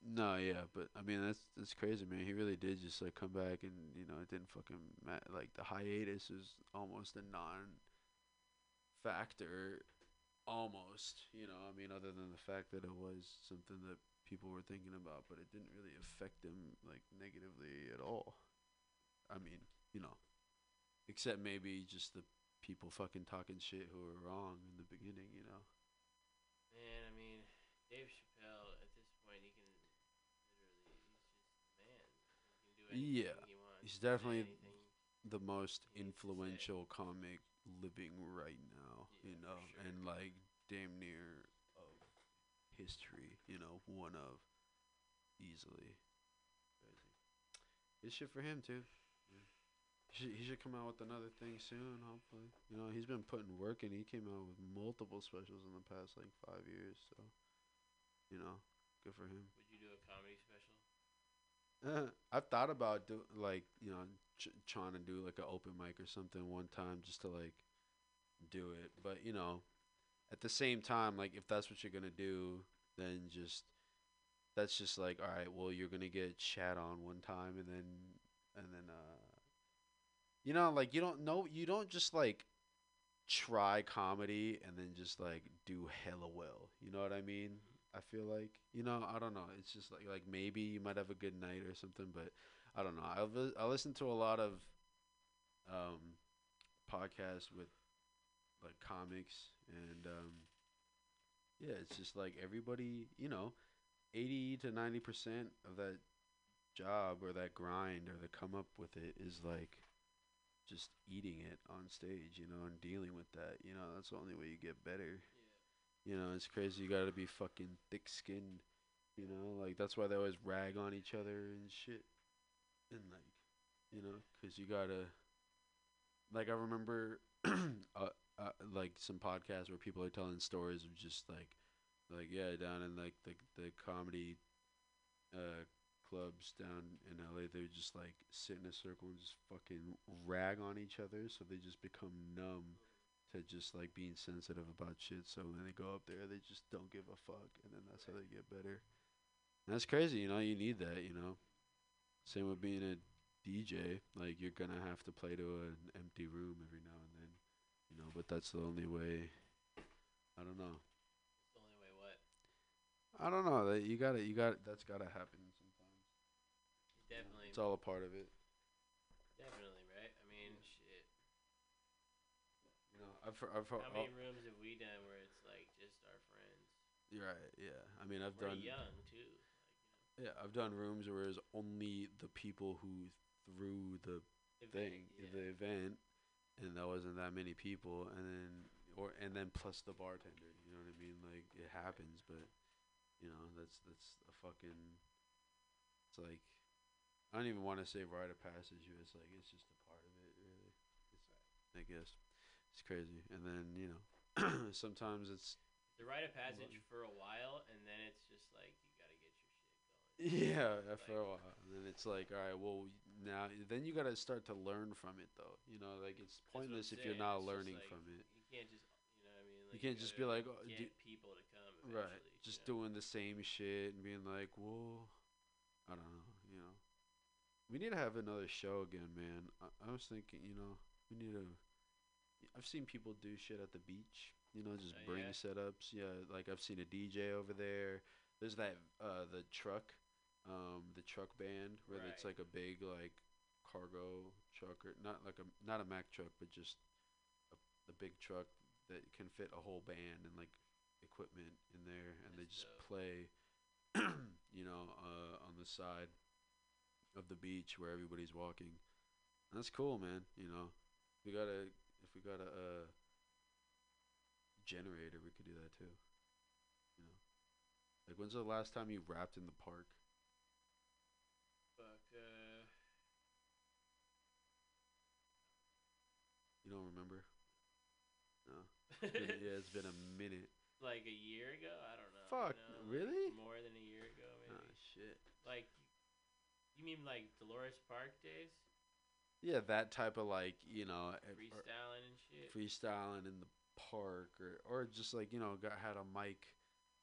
no, yeah, but I mean that's that's crazy, man. He really did just like come back, and you know it didn't fucking matter. Like the hiatus is almost a non-factor, almost. You know, I mean, other than the fact that it was something that people were thinking about, but it didn't really affect him like negatively at all. I mean, you know, except maybe just the people fucking talking shit who were wrong in the beginning, you know. Man, I mean, Dave Chappelle. Yeah, he's definitely anything. The most influential comic living right now, yeah, you know, sure. And like damn near of history, you know, one of easily. Crazy. It's shit for him too. Yeah. He, should, he should come out with another thing soon, hopefully. You know, he's been putting work in. He came out with multiple specials in the past like five years, so you know, good for him. Would you do a comedy special? Uh, I've thought about do like you know ch- trying to do like an open mic or something one time just to like do it, but you know, at the same time, like if that's what you're gonna do, then just that's just like all right, well you're gonna get shat on one time and then and then uh you know like you don't know you don't just like try comedy and then just like do hella well, you know what I mean? I feel like, you know, I don't know. It's just like like maybe you might have a good night or something, but I don't know. I li- I listen to a lot of um, podcasts with like comics, and um, yeah, it's just like everybody, you know, eighty to ninety percent of that job or that grind or the come up with it is like just eating it on stage, you know, and dealing with that. You know, that's the only way you get better. You know, it's crazy. You gotta be fucking thick-skinned. You know, like, that's why they always rag on each other and shit. And, like, you know, because you gotta... Like, I remember, uh, uh, like, some podcasts where people are telling stories of just, like, like, yeah, down in, like, the, the comedy uh, clubs down in L A, they would just, like, sit in a circle and just fucking rag on each other, so they just become numb to just, like, being sensitive about shit. So when they go up there, they just don't give a fuck, and then that's how they get better. And that's crazy, you know, you need that, you know. Same with being a D J, like, you're gonna have to play to an empty room every now and then, you know, but that's the only way. I don't know. The only way what? I don't know. That you gotta, you gotta, that's gotta happen sometimes. Definitely. Yeah, it's all a part of it. Definitely, right? I mean, shit. You know, I've, I've, I've, How many I'll rooms have we done where it's, like, just our friends? You're right, yeah. I mean, I've We're done. young, too. Like, you know. Yeah, I've done rooms where it's only the people who through the event, thing, yeah. the event, and there wasn't that many people, and then or and then plus the bartender, you know what I mean? Like, it happens, but you know, that's that's a fucking. It's like, I don't even want to say rite of passage. It's like, it's just a part of it, really. It's, I guess, it's crazy, and then you know, sometimes it's the rite of passage for a while, and then it's just like. Yeah, like for a while. And then it's like, all right, well, now then you got to start to learn from it, though. You know, like, it's pointless if you're not learning like from it. You can't just, you know what I mean? Like, you can't you just be like, oh, get d- people to come. Right. Just you know? Doing the same shit and being like, well, I don't know, you know. We need to have another show again, man. I, I was thinking, you know, we need to. I've seen people do shit at the beach, you know, just oh, bring yeah. setups. Yeah, like, I've seen a D J over there. There's that, uh, the truck. Um, the truck band where right. it's like a big like cargo truck or not like a not a Mack truck but just a, a big truck that can fit a whole band and like equipment in there and That's they just dope. play you know uh, on the side of the beach where everybody's walking. That's cool, man. You know, we gotta if we got a uh, generator, we could do that too. You know, like when's the last time you rapped in the park? You don't remember? No. It's been, yeah, it's been a minute. Like a year ago? I don't know. Fuck, no, really? Like more than a year ago, maybe. Oh, shit. Like, you mean like Dolores Park days? Yeah, that type of like, you know. Freestyling and shit. Freestyling in the park. Or or just like, you know, got had a mic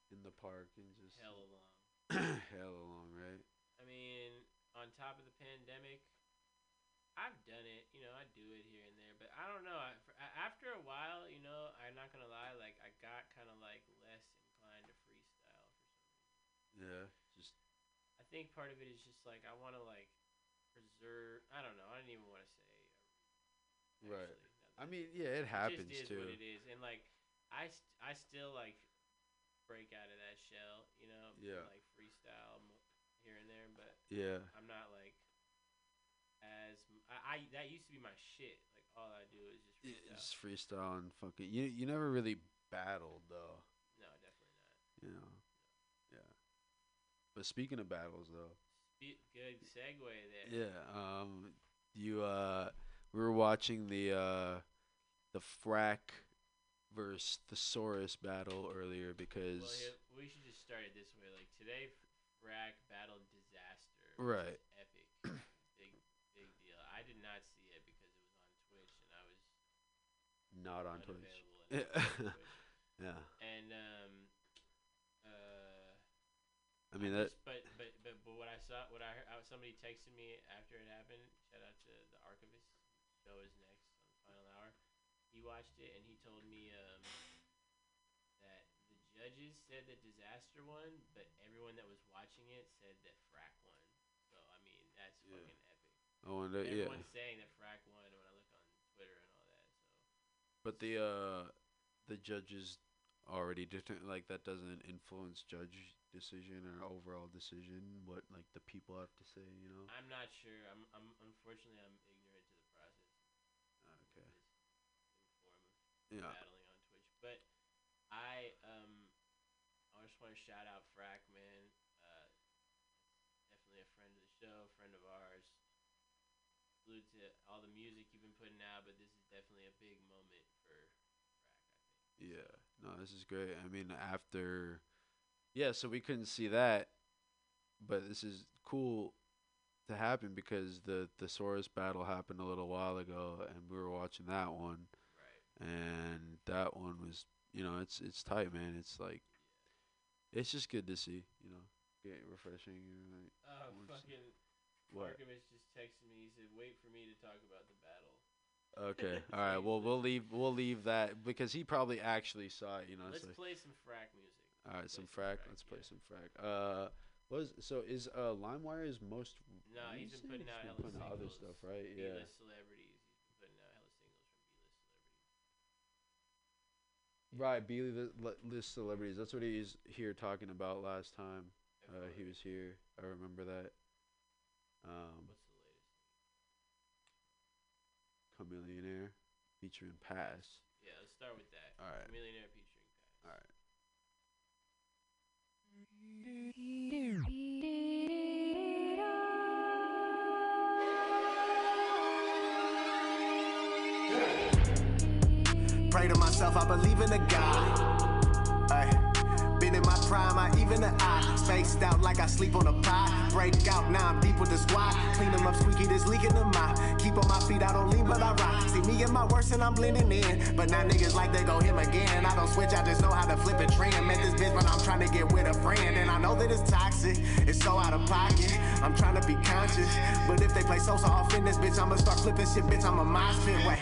in the park and just. Hella long. Hella long, right? I mean, on top of the pandemic. I've done it, you know, I do it here and there, but I don't know, I, for, after a while, you know, I'm not going to lie, like, I got kind of, like, less inclined to freestyle for some reason. Yeah, just... I think part of it is just, like, I want to, like, preserve, I don't know, I didn't even want to say... Actually, right. I mean, yeah, it happens, too. It just is too. What it is, and, like, I, st- I still, like, break out of that shell, you know, yeah. like, freestyle here and there, but yeah. I'm not, like... As I, I that used to be my shit. Like all I do is just freestyle. It's freestyle and fucking. You you never really battled though. No, definitely not. You know, no. yeah. But speaking of battles though. Spe- good segue there. Yeah. Um. You uh. We were watching the uh, the Frack versus Thesaurus battle earlier because. Well, yeah, we should just start it this way. Like today, Frack battled Dizaster. Right. I did not see it because it was on Twitch and I was not on Twitch. Yeah. On Twitch. Yeah. And um uh I mean I that just, but, but but but what I saw what I heard I, somebody texted me after it happened, shout out to the Archivist. Show is next on the final hour. He watched it and he told me um that the judges said that Dizaster won, but everyone that was watching it said that Frack won. So I mean that's yeah. fucking Oh, and uh, everyone's yeah. saying that Frack won when I look on Twitter and all that. So, but the uh, the judges already didn't like that. Doesn't influence judge decision or overall decision. What like the people have to say, you know? I'm not sure. I'm I'm unfortunately I'm ignorant to the process. Okay. This new form of yeah. battling on Twitch, but I um. want to shout out Frack, man. Uh, definitely a friend of the show, friend of ours. Salute to all the music you've been putting out, but this is definitely a big moment for Frack, I think. Yeah, no, this is great. I mean, after, yeah, so we couldn't see that, but this is cool to happen because the Thesaurus battle happened a little while ago, and we were watching that one. Right. And that one was, you know, it's it's tight, man. It's like, yeah. It's just good to see, you know, getting refreshing. Right? Oh, Once fucking Markovich just texted me. He said, "Wait for me to talk about the battle." Okay, all right. Well, we'll leave we'll leave that because he probably actually saw it. You know, let's like, play some Frack music. All right, some Frack. Let's play some Frack. Yeah. Uh, what is so is uh LimeWire is most. No, nah, he's been putting out hella singles. Other stuff, right? Yeah. B-list celebrities. He's been putting out hella singles from B-list celebrities. Right, B-list celebrities. That's what he was here talking about last time. Uh, he was here. I remember that. Um, What's the latest? Chameleonaire featuring Pass. Yeah, let's start with that. All right. Chameleonaire featuring Pass. All right. Pray to myself, I believe in a God. Ay. Been in my prime, I even an eye. Spaced out like I sleep on a pie. Break out, now I'm deep with the squad. Clean them up, squeaky, this leaking them out. Keep on my feet, I don't lean, but I rock. See me in my worst and I'm blending in. But now niggas like they go him again. I don't switch, I just know how to flip a trend. Met this bitch, but I'm trying to get with a friend. And I know that it's toxic, it's so out of pocket. I'm trying to be conscious. But if they play Sosa off in this bitch, I'ma start flipping shit, bitch, I'm a mosh pit. Wait.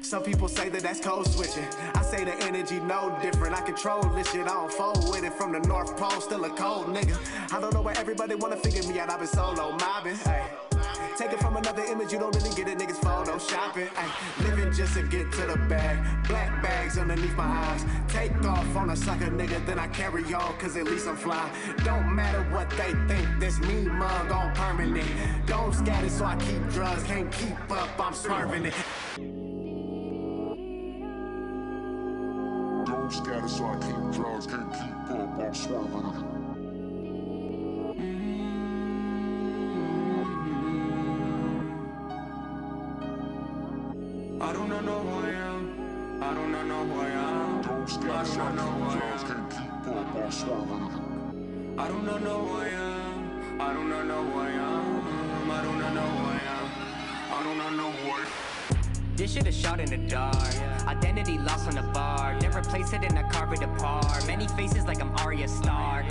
Some people say that that's code switching. I say the energy no different. I control this shit, I don't fold with it. From the North Pole, still a cold nigga. I don't know why everybody wanna figure me out. I've been solo mobbing. Ay. Take it from another image, you don't really get it, niggas photoshopping. Ay. Living just to get to the bag. Black bags underneath my eyes. Take off on a sucker nigga, then I carry on, cause at least I'm fly. Don't matter what they think, this me mug on permanent. Don't scatter, so I keep drugs. Can't keep up, I'm swerving it. Scatter, so I keep drugs, can't keep up, I'm swerving. I don't know who I am, I don't know who I am. Don't scatter, so I keep drugs, can't keep up, I'm swerving. I don't know who I am, I don't know who I am. I don't know who I am, I don't know who I am. This shit is shot in the dark. Identity lost on the bar. Never place it in a carpet apart. Many faces like I'm Arya Stark.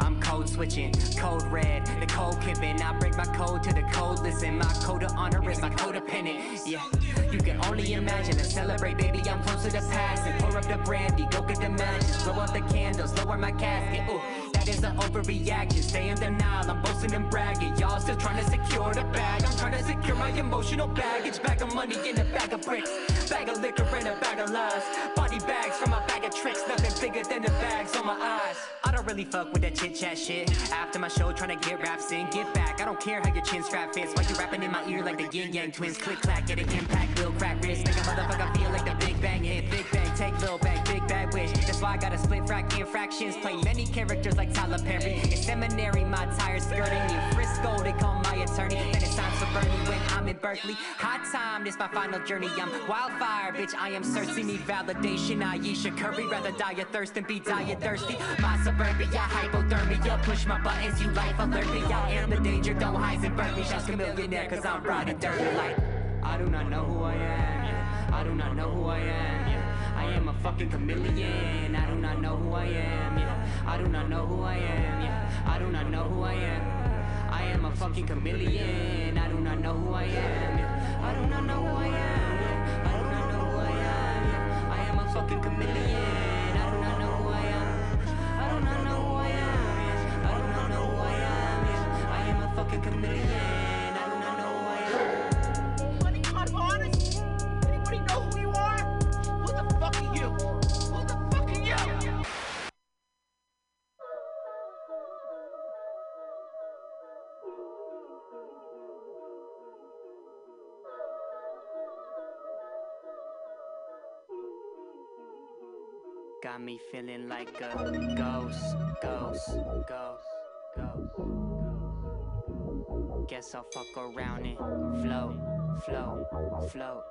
I'm code switching, code red, the code kipping. I break my code to the code listen. My code of honor is my codependent. Yeah, you can only imagine and celebrate, baby. I'm close to the past. And pour up the brandy, go get the matches. Blow out the candles, lower my casket. Ooh, that is an overreaction. Stay in denial, I'm boasting and bragging. Y'all still trying to secure the bag. I'm trying to secure my emotional baggage. Bag of money in a bag of bricks. Bag of liquor and a bag of lies. Body bags from a bag of tricks. Nothing bigger than the bags on my eyes. I don't really fuck with that chit chat shit. After my show trying to get raps in. Get back, I don't care how your chin strap fits. While you rapping in my ear like the yin yang twins. Click clack, get an impact, little crack wrist. Make a motherfucker feel like the Big Bang hit. Big Bang, take little bang, big bad wish. That's why I gotta split frack in fractions. Play many characters like Tyler Perry. It's seminary, my tires skirting. In Frisco, they call my attorney. Then it's time for Bernie when I'm in Berkeley. High time, this my final journey. I'm wildfire, bitch, I am Cersei. Need validation, Ayesha Curry. Rather die of thirst than be diet thirsty. My suburbia, hypothermia. Push my buttons, you life alert me. I am the danger, don't Heisenberg me. Just a millionaire, cause I'm broad and dirty like. I do not know who I am. I do not know who I am. I am a fucking chameleon. I do not know who I am. I do not know who I am. I do not know who I am. I am a fucking chameleon. I do not know who I am. I do not know who I am. I do not know who I am. I am a fucking chameleon. Fucking comedian, I do not know who I am. God, honest? Anybody know who you are? Who the fuck are you? Who the fuck are you? Got me feeling like a ghost. ghost, ghost, ghost. Guess I'll fuck around it. Float, float, float, float.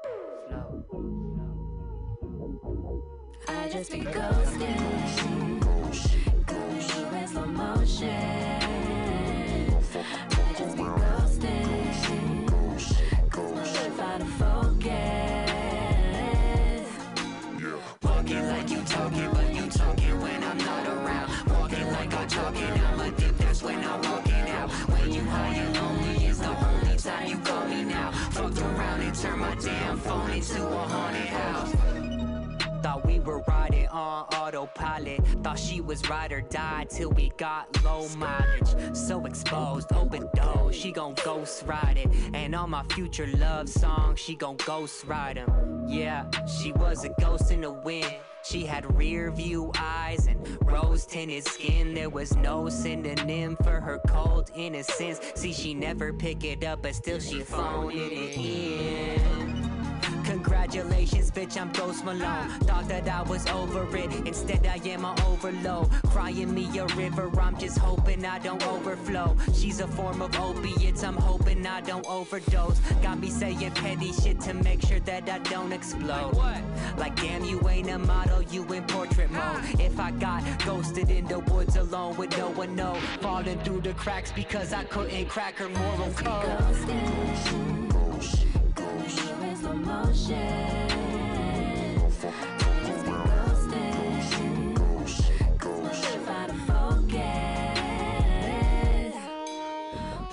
I just be ghosting, going through in slow motion. I just be ghosting, cause my life out of focus. Walking like you talking, but you talking when I'm not around. Walking like I'm talking, I'm addicted, that's when I'm walking out. When you high and lonely is the only time you call me now. Fucked around and turned my damn phone into a haunted house. Thought we were riding on autopilot. Thought she was ride or die till we got low mileage. So exposed, open doors, she gon' ghost ride it. And all my future love songs, she gon' ghost ride them. Yeah, she was a ghost in the wind. She had rear view eyes and rose tinted skin. There was no synonym for her cold innocence. See, she never pick it up, but still she phoned it in. Congratulations, bitch, I'm Ghost Malone. Thought that I was over it, instead I am an overload. Crying me a river, I'm just hoping I don't overflow. She's a form of opiates, I'm hoping I don't overdose. Got me saying petty shit to make sure that I don't explode. Like, what? Like damn, you ain't a model, you in portrait mode. If I got ghosted in the woods alone with no one, no. Falling through the cracks because I couldn't crack her moral code. Slow motion. I just be ghosting, live out of focus.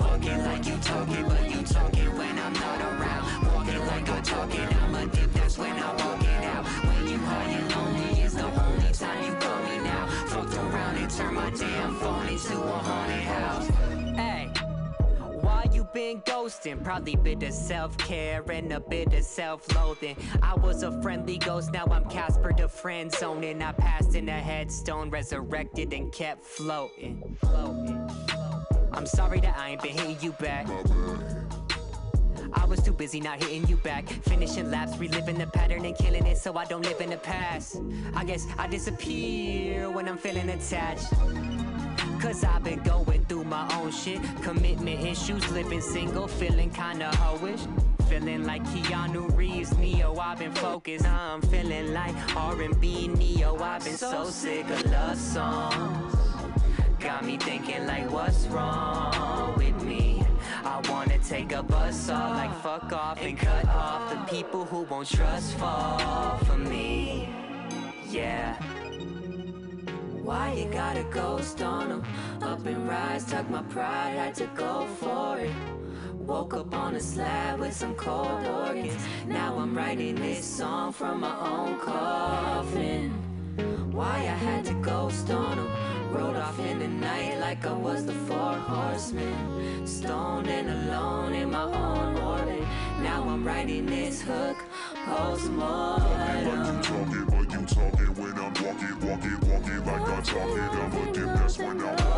Walking like you talking, but you talking when I'm not around. Walking like I'm talking, I'm a dip, that's when I'm walking out. When you high and lonely is the only time you call me now. Fucked around and turned my damn phone into a haunted house. Hey. Why you been ghosting? Probably bit of self-care and a bit of self-loathing. I was a friendly ghost, now I'm Casper the friend zone. And I passed in a headstone, resurrected and kept floating. I'm sorry that I ain't been hitting you back. I was too busy not hitting you back. Finishing laps, reliving the pattern and killing it so I don't live in the past. I guess I disappear when I'm feeling attached. Cause I've been going through my own shit. Commitment issues, living single, feeling kinda hoish. Feeling like Keanu Reeves, Neo, I've been focused. Now I'm feeling like R and B, Neo, I've been so, so sick of love songs. Got me thinking like what's wrong with me? I wanna take a bus off, like fuck off and cut off the people who won't trust fall for me. Yeah. Why you got a ghost on him? Up and rise, tuck my pride, had to go for it. Woke up on a slab with some cold organs. Now I'm writing this song from my own coffin. Why I had to ghost on him? Rode off in the night like I was the four horsemen. Stoned and alone in my own orbit. Now I'm writing this hook post-mortem. You talking when I'm walking, walking, walking like I talking. I'm a dip, that's when I'm walking.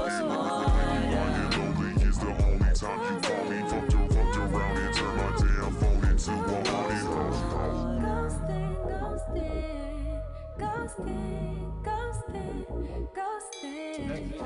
When you lying lonely is the only time you call me. Fucked her, fucked around and turned my damn phone into a haunted house. Ghosting, ghosting, ghosting, ghosting, ghosting, ghosting.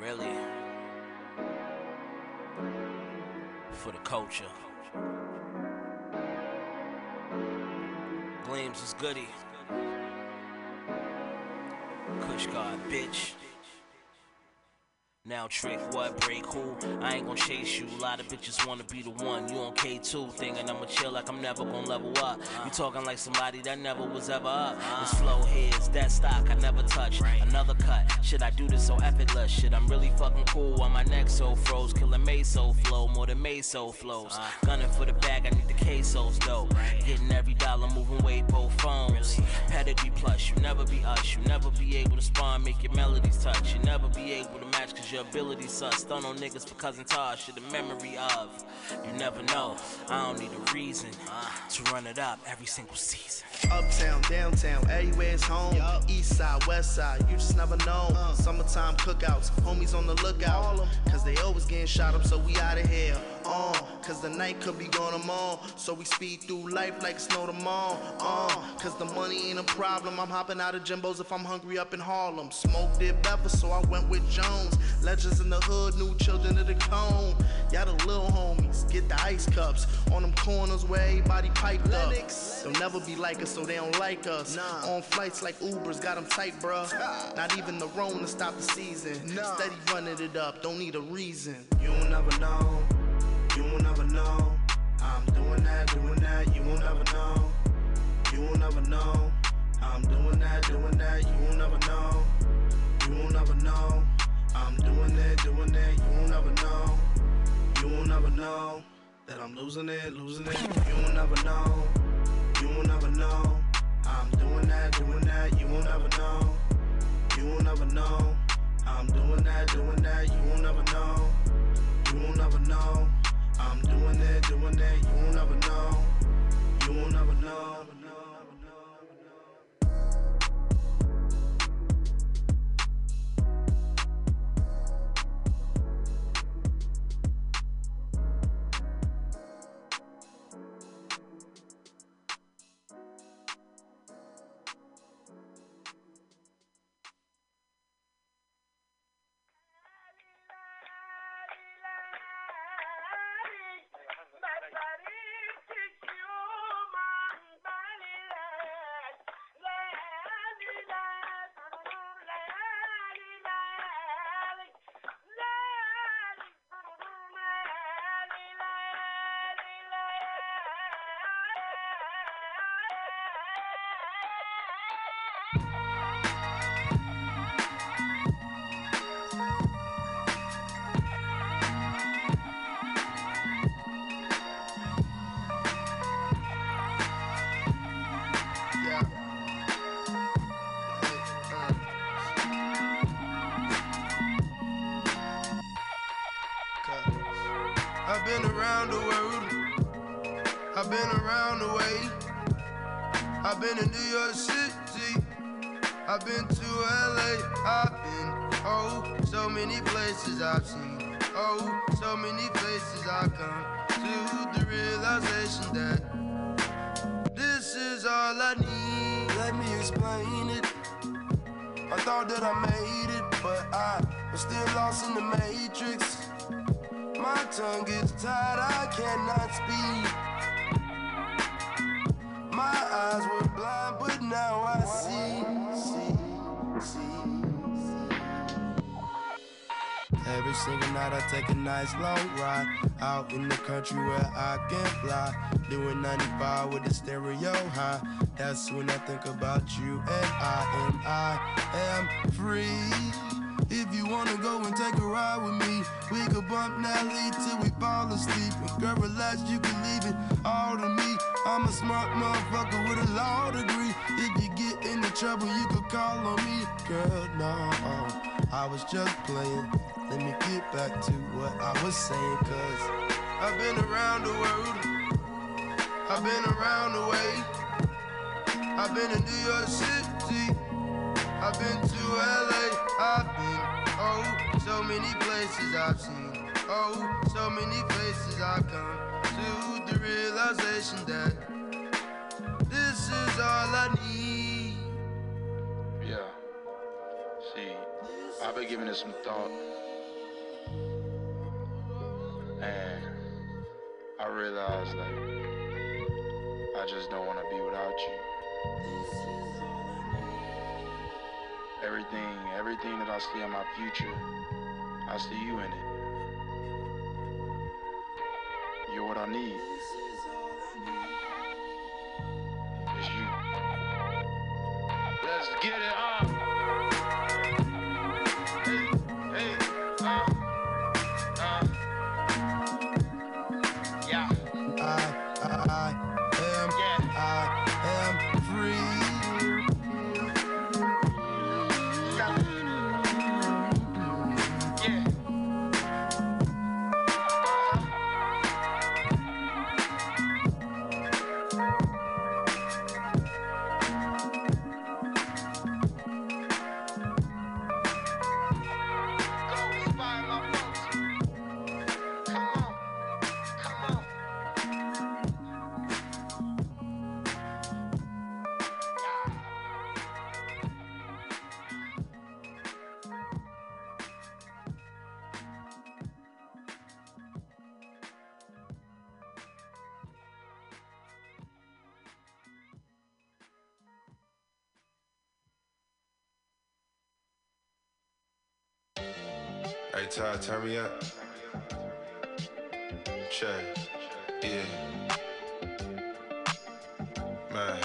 Really, for the culture. Gleams is goody. Kush God, bitch. Now trick what, break who? I ain't gon' chase you. A lot of bitches wanna be the one. You on K two, thinking I'ma chill like I'm never gon' level up. You talking like somebody that never was ever up. This flow here is that stock I never touch. Another cut, shit I do this so effortless. Shit I'm really fucking cool while my neck so froze. Killing meso flow more than meso flows. Gunning for the bag, I need the quesos though. Getting every dollar, moving way both phones. Pedigree plus, you never be us. You never be able to spawn, make your melodies touch. You never be able to match raps, cause your ability sucks. Stun on niggas for cousin Taj, shit the memory of. You never know, I don't need a reason to run it up every single season. Uptown, downtown, everywhere's home. East side, west side, you just never know. Summertime cookouts, homies on the lookout, cause they always getting shot up, so we outta here. Uh, cause the night could be gone tomorrow, so we speed through life like snow tomorrow. Uh, cause the money ain't a problem. I'm hopping out of Jimbo's if I'm hungry up in Harlem. Smoke did better, so I went with Jones. Legends in the hood, new children of the cone. Y'all the little homies, get the ice cups on them corners where everybody piped up. They'll never be like us, so they don't like us. Nah. On flights like Ubers, got them tight, bruh. Not even the Rona to stop the season. Nah. Steady running it up, don't need a reason. You will never know. You will never know. I'm doing that, doing that. You will never know. You will never know. I'm doing that, doing that. You will never know. You will never know. I'm doing it, doing it. You will never know. You will never know that I'm losing it, losing it. You will never know. You will never know. I'm doing that, doing that. You will never know. You will never know. I'm doing that, doing that. You will never know. You will never know. I'm doing that, doing that, you won't ever know. You won't ever know. Long ride out in the country where I can fly, doing ninety-five with the stereo high. That's when I think about you, and I and I am free. If you wanna go and take a ride with me, we could bump Nelly till we fall asleep. And girl, relax, you can leave it all to me. I'm a smart motherfucker with a law degree. If you get into trouble, you could call on me. Girl, no, I was just playing. Let me get back to what I was saying, cause I've been around the world, I've been around the way, I've been in New York City, I've been to L A, I've been, oh, so many places I've seen, oh, so many places I've come to the realization that this is all I need. Yeah, see, I've been giving it some thought. And I realized, like, I just don't want to be without you. Everything, everything that I see in my future, I see you in it. You're what I need. It's you. Let's get it on. Hey, hey. Yeah, Ty, turn me up. Check, yeah. Man.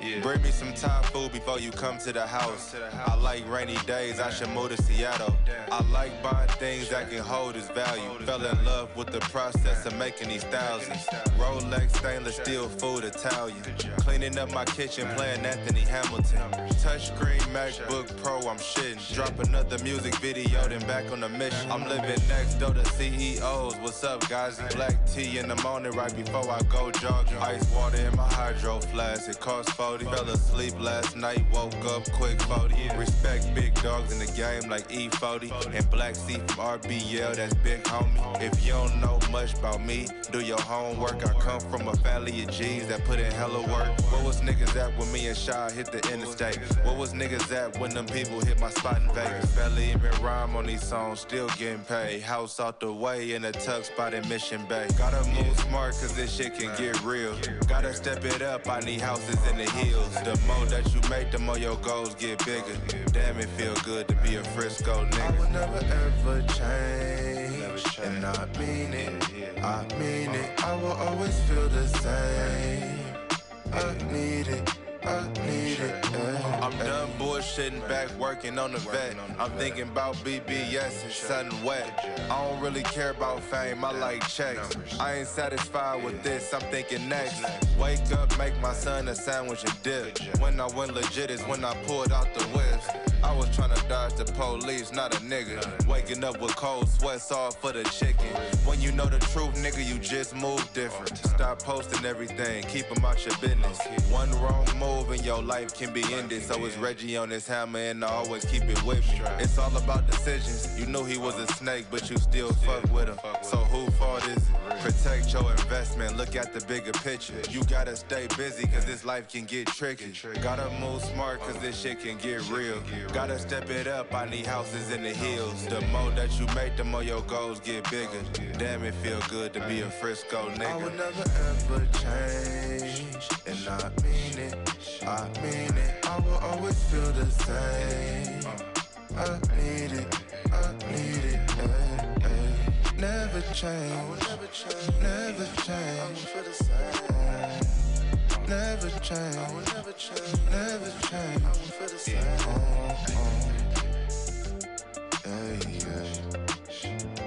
Yeah. Bring me some Thai food before you come to the house. To the house. I like rainy days, damn. I should move to Seattle. Damn. I like buying things damn. that can hold its value. Hold Fell in damn. love with the process damn. of making these thousands. Rolex, stainless steel, food, Italian. Cleaning up my kitchen, damn. playing Anthony Hamilton. Touchscreen, MacBook Pro, I'm shitting. Shit. Drop another music video, then back on the mission. I'm living next door to C E Os. What's up, guys? Damn. Black tea in the morning right before I go jogging. Ice water in my hydro flask, it costs four. Fell asleep last night, woke up quick forty. Respect big dogs in the game like E forty. And Black C from R B L, that's big homie. If you don't know much about me, do your homework. I come from a family of G's that put in hella work. What was niggas at when me and Shaw hit the interstate? What was niggas at when them people hit my spot in Vegas? Barely even rhyme on these songs, still getting paid. House out the way in a tuck spot in Mission Bay. Gotta move smart cause this shit can get real. Gotta step it up, I need houses in the heat. The more that you make, the more your goals get bigger. Damn, it feel good to be a Frisco nigga. I will never ever change, and I mean it, I mean it. I will always feel the same, I need it. I need it, yeah. I'm done bullshitting, back working on the vet. I'm thinking about B B S and something wet. I don't really care about fame, I like checks. I ain't satisfied with this, I'm thinking next. Wake up, make my son a sandwich and dip. When I went legit is when I pulled out the whips. I was trying to dodge the police, not a nigga. Waking up with cold sweats all for the chicken. When you know the truth, nigga, you just move different. Stop posting everything, keep them out your business. One wrong move and your life can be ended. So it's Reggie on his hammer and I always keep it with me. It's all about decisions. You knew he was a snake, but you still fuck with him. So who fault is it? Protect your investment, look at the bigger picture. You gotta stay busy cause this life can get tricky. Gotta move smart cause this shit can get real. Gotta step it up, I need houses in the hills. The more that you make, the more your goals get bigger. Damn, it feel good to be a Frisco nigga. I would never ever change, and I mean it, I mean it. I will always feel the same. I need it, I need it, yeah, yeah. Never change, I will never change, never change. I will feel the same. Never change, I will never change, never change. I will feel the same. Oh, oh. Hey, yeah. Never change. Yeah.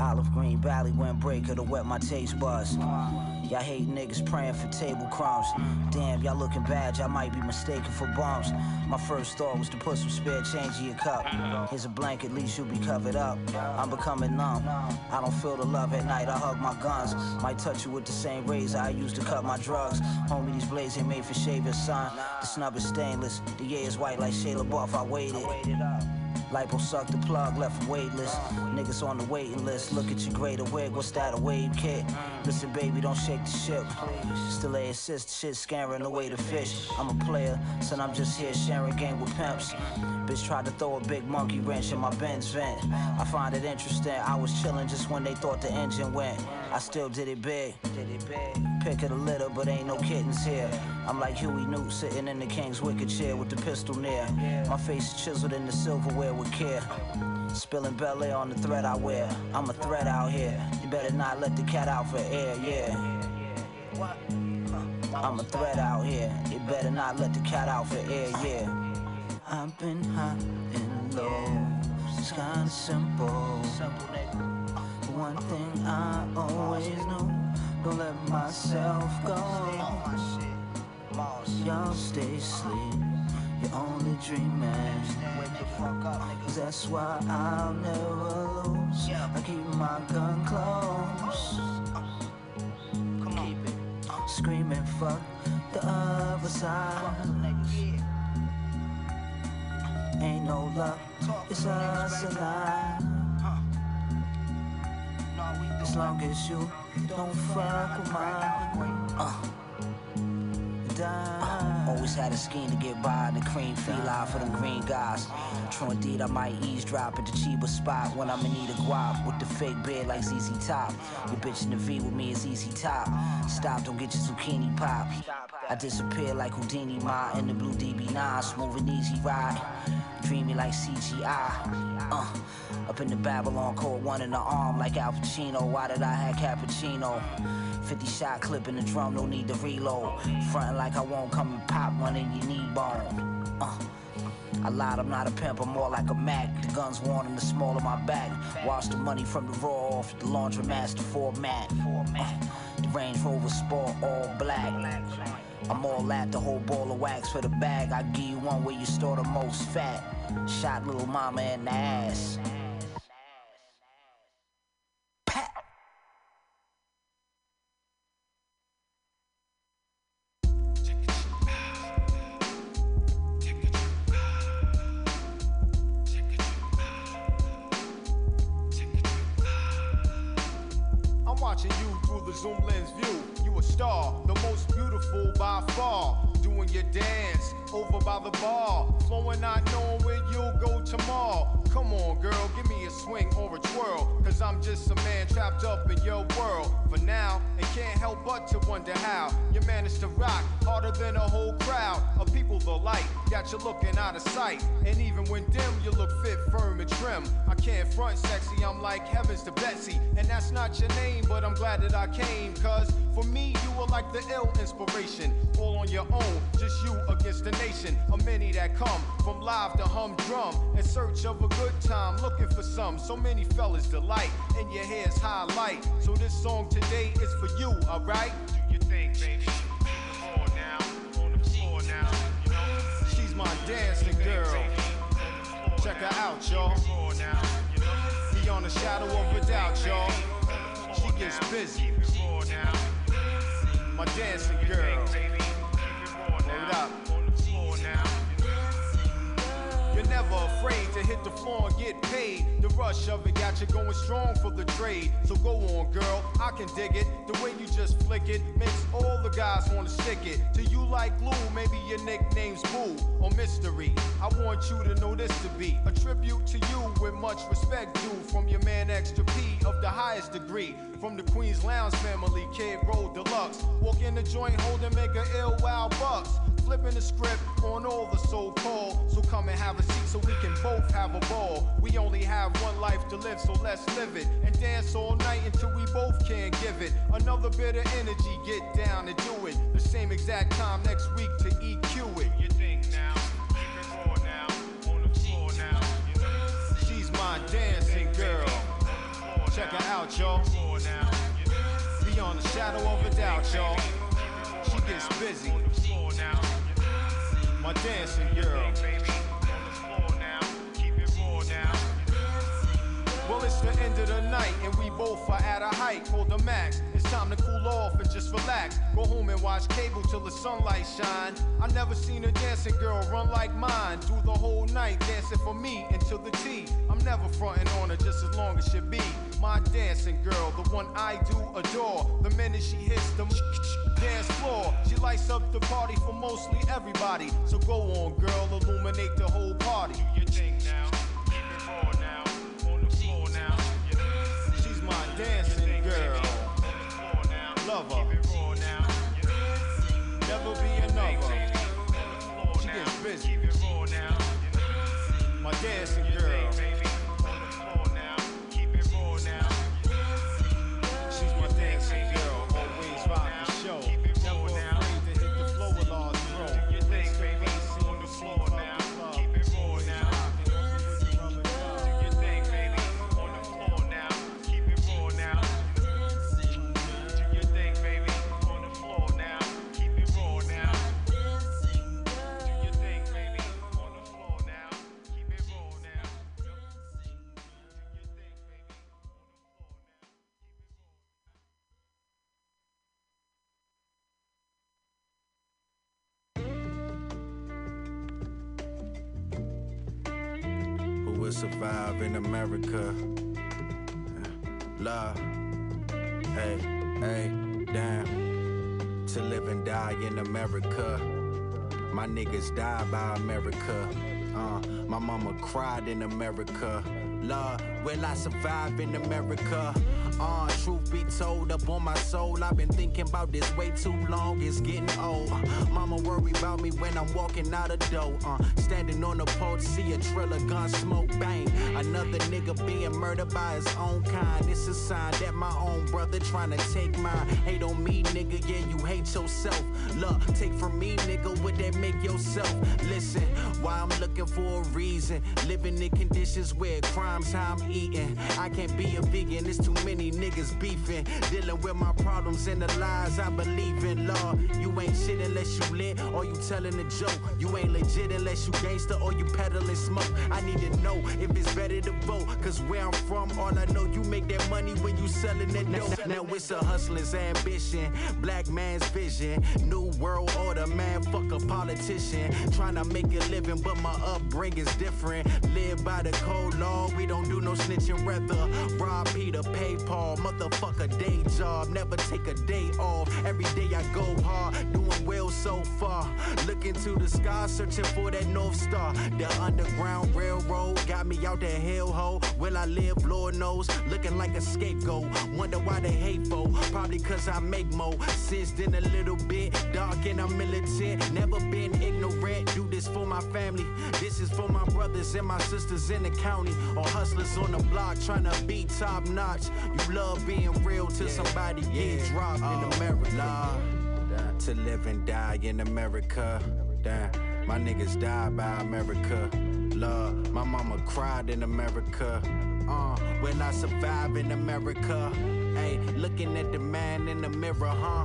Olive Green Valley went breaker to wet my taste buds. Y'all hate niggas praying for tablecrumbs. Damn, y'all looking bad, y'all might be mistaken for bums. My first thought was to put some spare change in your cup. Here's a blanket, at least you'll be covered up. I'm becoming numb, I don't feel the love at night, I hug my guns. Might touch you with the same razor I used to cut my drugs. Homie, these blades ain't made for shaving, son. The snub is stainless, the yeah is white like Shia LaBeouf, I waited. Lipo sucked the plug, left him weightless. Niggas on the waiting list, look at your greater wig, what's that, a wave kit? Listen, baby, don't shake the ship. Still a assist, shit scaring away the fish. I'm a player, son, I'm just here sharing game with pimps. Bitch tried to throw a big monkey wrench in my Benz vent. I find it interesting, I was chilling just when they thought the engine went. I still did it big. Pick it a litter, but ain't no kittens here. I'm like Huey Newt sitting in the king's wicker chair with the pistol near. My face is chiseled in the silverware with care. Spilling ballet on the thread I wear. I'm a threat out here. You better not let the cat out for air, yeah. I'm a threat out here. You better not let the cat out for air, yeah. I've been high and low. It's kinda simple. One thing I always know, don't let myself go. Y'all stay asleep, you're only dreaming. That's why I'll never lose. I keep my gun close. Keep it. Screaming, fuck the other side. Ain't no luck, it's us alive. As long as you don't fuck with mine, uh, die. Always had a scheme to get by in the cream feline for them green guys. True indeed, I might eavesdrop at the cheaper spot when I'm in need of guap with the fake beard like Z Z Top. Your bitch in the V with me is easy top. Stop, don't get your zucchini pop. I disappear like Houdini, Ma in the blue D B nine, smooth and easy ride. Dreamy like C G I. Uh. Up in the Babylon, caught one in the arm like Al Pacino. Why did I have cappuccino? fifty shot clip in the drum, no need to reload. Frontin' like I won't come and pop one in your knee bone. Uh. I lied, I'm not a pimp, I'm more like a Mac. The gun's worn in the small of my back. Wash the money from the raw off the laundromat, the format. Uh. The Range Rover Sport, all black. I'm all at the whole ball of wax for the bag. I give you one where you store the most fat. Shot little mama in the ass. Your name, but I'm glad that I came, cause for me you were like the ill inspiration, all on your own, just you against the nation, a many that come from live to humdrum in search of a good time, looking for some, so many fellas delight in your hair's highlight, so this song today is for you, alright? Do your thing, baby, on the floor now, on the floor now, you know, she's my dancing girl, check her out, y'all, beyond the shadow of a doubt, y'all. She gets busy. My dancing girl. Hold up. You're never afraid to hit the floor and get paid. The rush of it got you going strong for the trade. So go on, girl, I can dig it. The way you just flick it makes all the guys want to stick it. To you like glue, maybe your nickname's Boo or Mystery. I want you to know this to be a tribute to you with much respect due from your man Extra P of the highest degree. From the Queens Lounge family, Kid Road Deluxe. Walk in the joint, hold and make a ill wild bucks. Flipping the script on all the so-called. So come and have a seat so we can both have a ball. We only have one life to live, so let's live it. And dance all night until we both can't give it. Another bit of energy, get down and do it. The same exact time next week to E Q it. You think now, you can roll now, on the floor now, you know. She's my dancing girl. Check her out, y'all. Beyond the shadow of a doubt, y'all. She gets busy. My dancing girl. Well, it's the end of the night, and we both are at a height called the max. It's time to cool off and just relax. Go home and watch cable till the sunlight shine. I never seen a dancing girl run like mine. Do the whole night dancing for me until the tea. I'm never fronting on her just as long as she be. My dancing girl, the one I do adore. The minute she hits the dance floor, she lights up the party for mostly everybody. So go on, girl, illuminate the whole party. Do your thing now. My dancing girl, love her, never be another, she gets busy, my dancing girl, she's my dancing girl, always rock the show, never afraid to hit the floor with all the baby, on the floor now. Survive in America. Love, hey, hey, damn. To live and die in America. My niggas died by America. Uh, my mama cried in America. Love, will I survive in America? Uh, truth be told, up on my soul, I've been thinking about this way too long, it's getting old. Uh, mama worry about me when I'm walking out the door. Uh, standing on the porch, see a trail of gun smoke, bang. Another nigga being murdered by his own kind. It's a sign that my own brother trying to take mine. Hate on me, nigga, yeah, you hate yourself. Look, take from me, nigga, what that make yourself? Listen, why I'm looking for a reason. Living in conditions where crime's how I'm eating. I can't be a vegan, it's too many niggas beefing, dealing with my problems and the lies I believe in. Law, you ain't shit unless you lit or you telling a joke. You ain't legit unless you gangsta or you peddling smoke. I need to know if it's better to vote, cause where I'm from, all I know, you make that money when you selling that dope. Now, now it's a hustler's ambition, black man's vision, new world order, man, fuck a politician. Trying to make a living, but my upbringing's different. Live by the code law, we don't do no snitching, rather rob Peter, pay Paul. Motherfucker, day job, never take a day off. Every day I go hard, doing well so far. Looking to the sky, searching for that North Star. The Underground Railroad got me out that hellhole. Will I live? Lord knows. Looking like a scapegoat. Wonder why they hateful. Probably cause I make more. Since then a little bit dark and I'm militant. Never been ignorant. Do this for my family. This is for my brothers and my sisters in the county. Or hustlers on the block trying to be top notch. You love being real till yeah, somebody yeah, gets dropped oh, in America. Nah, to live and die in America. Damn, my niggas died by America. Love, my mama cried in America. Uh, will I survive in America? Hey, looking at the man in the mirror, huh?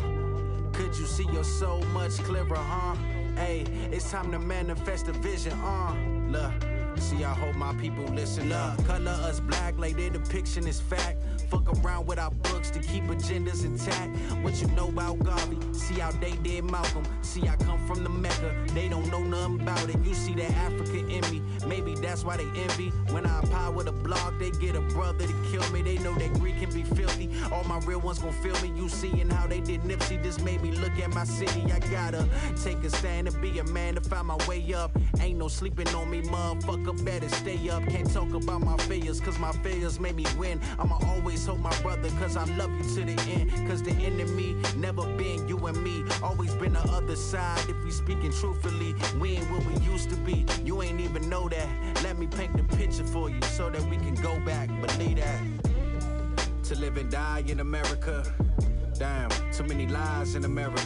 Could you see your soul much clearer, huh? Hey, it's time to manifest a vision, uh. Look, see, I hope my people listen up. Color us black like their depiction is fact. Fuck around with our books to keep agendas intact. What you know about Garvey? See how they did Malcolm. See, I come from the Mecca. They don't know nothing about it. You see that Africa in me. Maybe that's why they envy. When I power the block, they get a brother to kill me. They know that greed can be filthy. All my real ones gon' feel me. You seeing how they did Nipsey. This made me look at my city. I gotta take a stand and be a man to find my way up. Ain't no sleeping on me, motherfucker. Better stay up. Can't talk about my failures, cause my failures made me win. I'ma always hold my brother, cause I love you to the end. Cause the enemy never been you and me. Always been the other side. If we speaking truthfully, we ain't what we used to be. You ain't even know that. Let me paint the picture for you so that we can go back. Believe that. To live and die in America. Damn, too many lies in America.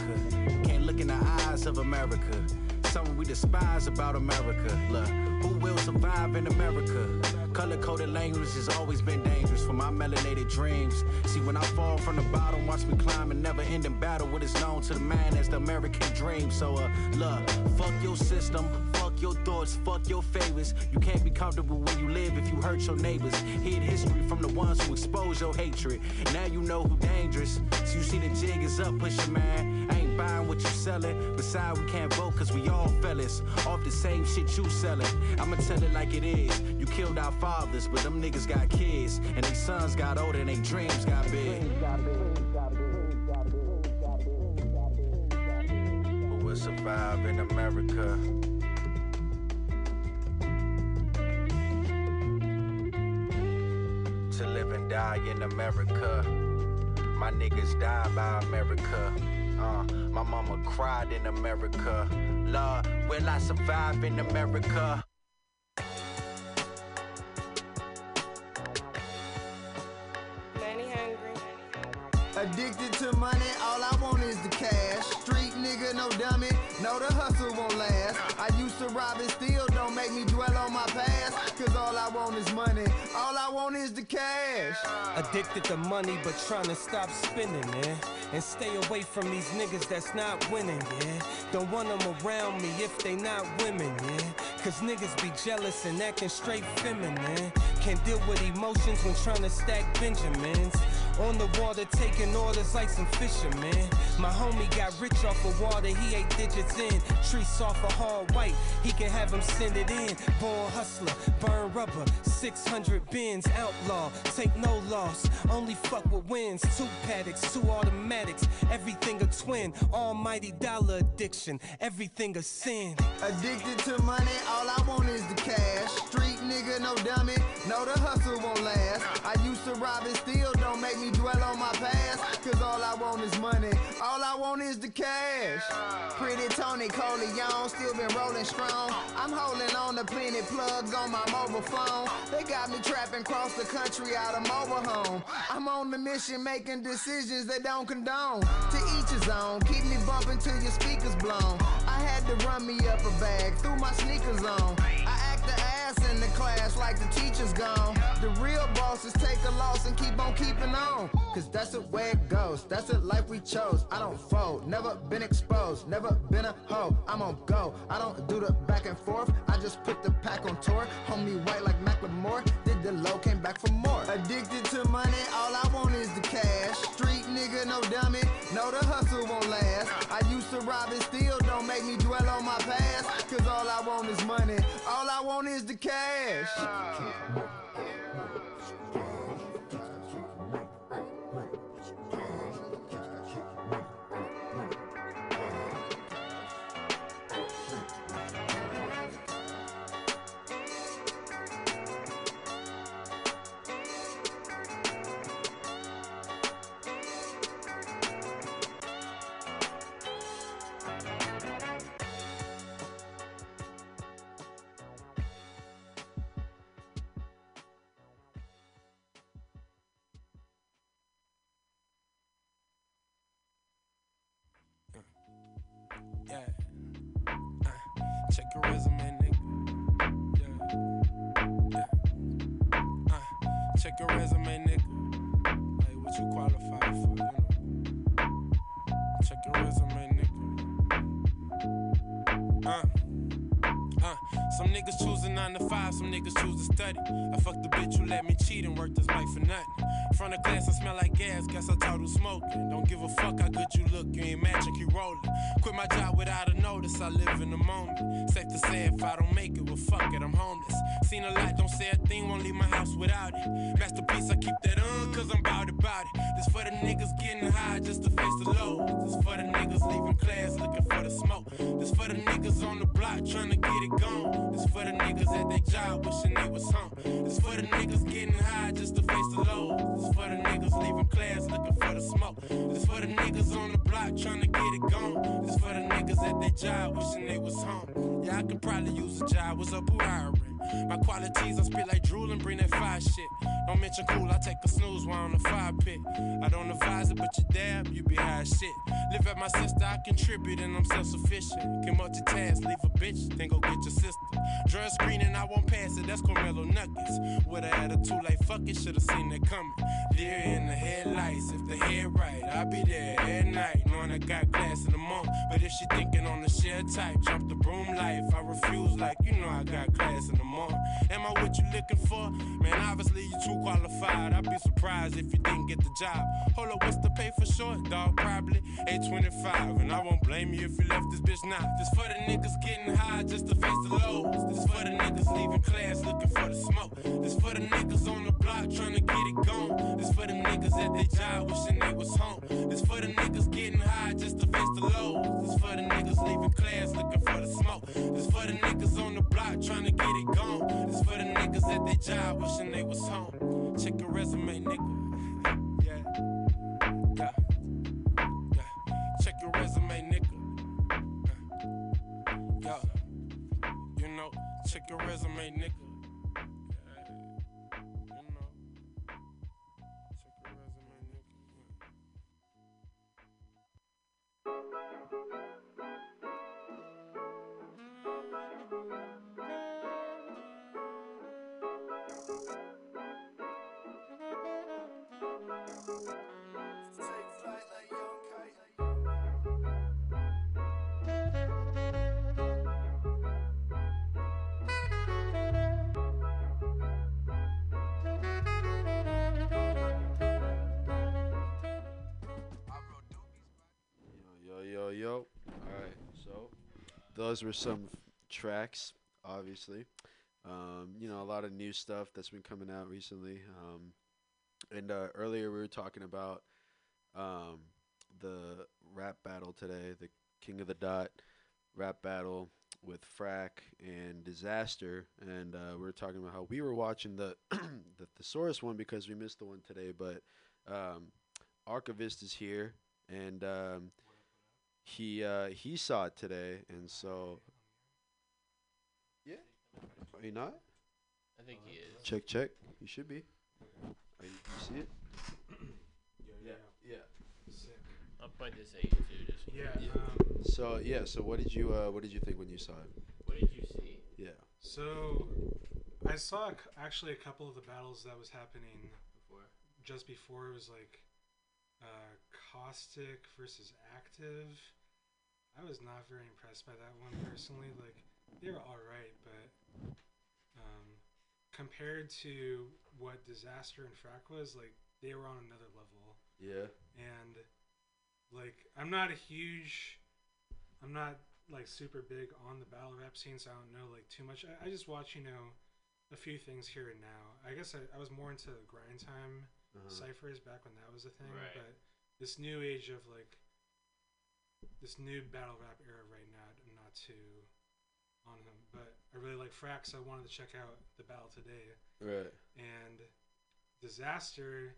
Can't look in the eyes of America. Something we despise about America. Look, who will survive in America? Color-coded language has always been dangerous for my melanated dreams. See, when I fall from the bottom, watch me climb and never-ending battle. What is known to the man as the American dream. So, uh, look, fuck your system, fuck your thoughts, fuck your favors. You can't be comfortable where you live if you hurt your neighbors. Hid history from the ones who expose your hatred. Now you know who dangerous. So you see the jig is up, push your man. I ain't buying what you selling. Besides, we can't vote cause we all fellas off the same shit you selling. I'ma tell it like it is. You killed our fathers, but them niggas got kids, and they sons got older, and they dreams got big. Who will survive in America? To live and die in America. My niggas die by America. Uh, my mama cried in America. Lord, will I survive in America? Money hungry. Addicted to money, all I want is the cash. Street nigga, no dummy, no the hustle won't last. I used to rob and steal, don't make me dwell on my past. Cause all I want is money, all I want is the cash. Addicted to money, but trying to stop spending, man. And stay away from these niggas that's not winning, yeah. Don't want them around me if they not women, yeah. Cause niggas be jealous and acting straight feminine. Can't deal with emotions when trying to stack Benjamins. On the water taking orders like some fishermen. My homie got rich off of water, he eight digits in. Tree soft or hard white, he can have him send it in. Born hustler, burn rubber, six hundred bins, outlaw, take no loss, only fuck with wins. Two paddocks, two automatics, everything a twin. Almighty dollar addiction, everything a sin. Addicted to money, all I want is the cash. Street nigga, no dummy, no the hustle won't last. I used to rob and steal, don't make me dwell on my past. Cause all I want is money, all I want is the cash. Pretty Tony Corleone, still been rolling strong. I'm holding on to plenty plugs on my mobile phone. They got me trapping across the country out of mobile home. I'm on the mission making decisions they don't condone. To each his own, keep me bumping till your speakers blown. I had to run me up a bag, threw my sneakers on. I act the ass in the class like the teacher's gone. The real bosses take a loss and keep on keeping on. Cause that's the way it goes, that's the life we chose. I don't fold, never been exposed, never been a hoe. I'm on go, I don't do the back and forth, I just put the pack on tour. Homie white like Macklemore, did the low, came back for more. Addicted to money, all I want is the cash. Street nigga, no dummy, no the hustle won't last. I used to rob and steal, don't make me dwell on my past. Cause all I want is money, all I want is the cash. Some niggas choose to study. I fucked the bitch who let me cheat and work this mic for nothing. Front of class, I smell like gas. Guess I taught who smoking. Don't give a fuck how good you look. You ain't magic, you rolling. Quit my job without a notice. I live in the moment. Safe to say if I don't make it, well fuck it, I'm homeless. Seen a lot, don't say a thing. Won't leave my house without it. Masterpiece, I keep that on, cause I'm bout about it. This for the niggas getting high just to face the low. This for the niggas leaving class looking for the smoke. This for the niggas on the block trying to get it gone. This for the niggas at their job wishing they was home. It's for the niggas getting high just to face the lows. It's for the niggas leaving class looking for the smoke. It's for the niggas on the block trying to get it gone. It's for the niggas at their job wishing they was home. Yeah, I could probably use a job. What's up, who hiring? My qualities, I spit like drool and bring that fire shit. Don't mention cool, I take a snooze while on the fire pit. I don't advise it, but you dab, you be high as shit. Live at my sister, I contribute and I'm self-sufficient. Can multitask, leave a bitch, then go get your sister. Drug screening, I won't pass it, that's Carmelo Nuggets. With an attitude like fuck it, should've seen that coming. Deer in the headlights, if the head right, I'll be there at night. Knowing I got class in the morning, but if she thinking on the share type, jump the broom life, I refuse like you know I got class in the morning. Am I what you looking for? Man, obviously you too qualified. I'd be surprised if you didn't get the job. Hold up, what's the pay for short, dog? Probably eight twenty-five. And I won't blame you if you left this bitch now. This for the niggas getting high just to face the lows. This for the niggas leaving class looking for the smoke. This for the niggas on the block trying to get it gone. This for the niggas at their job wishing they was home. This for the niggas getting high just to face the lows. This for the niggas leaving class looking for the smoke. This for the niggas on the block trying to get it gone. It's for the niggas at their job wishing they was home. Check your resume, nigga. Yeah. Yeah. Yeah. Check your resume, nigga. Uh. Yeah. You know, check your resume, nigga. those were some tracks, obviously. Um, you know, a lot of new stuff that's been coming out recently. Um, and uh, earlier we were talking about um, the rap battle today, the King of the Dot rap battle with Frack and Dizaster. And uh, we were talking about how we were watching the the Thesaurus one because we missed the one today. But um, Archivist is here, and um, he uh, he saw it today. And so, yeah. Are you not? I think he is. Check, check. You should be. Are you, you see it? Yeah, yeah. Sick. I'll play this at you too. Just yeah. yeah. Um, so yeah. So what did you uh, what did you think when you saw it? What did you see? Yeah. So I saw c- actually a couple of the battles that was happening before. Just before it was like uh, Caustic versus Active. I was not very impressed by that one personally. Like they were all right, but. Um, compared to what Dizaster and Frack was, like, they were on another level. Yeah. And, like, I'm not a huge, I'm not, like, super big on the battle rap scene, so I don't know, like, too much. I, I just watch, you know, a few things here and now. I guess I, I was more into the grind time uh-huh. ciphers back when that was a thing. Right. But this new age of, like, this new battle rap era right now, I'm not too... on him, but I really like Frack, so I wanted to check out the battle today. Right. And Dizaster,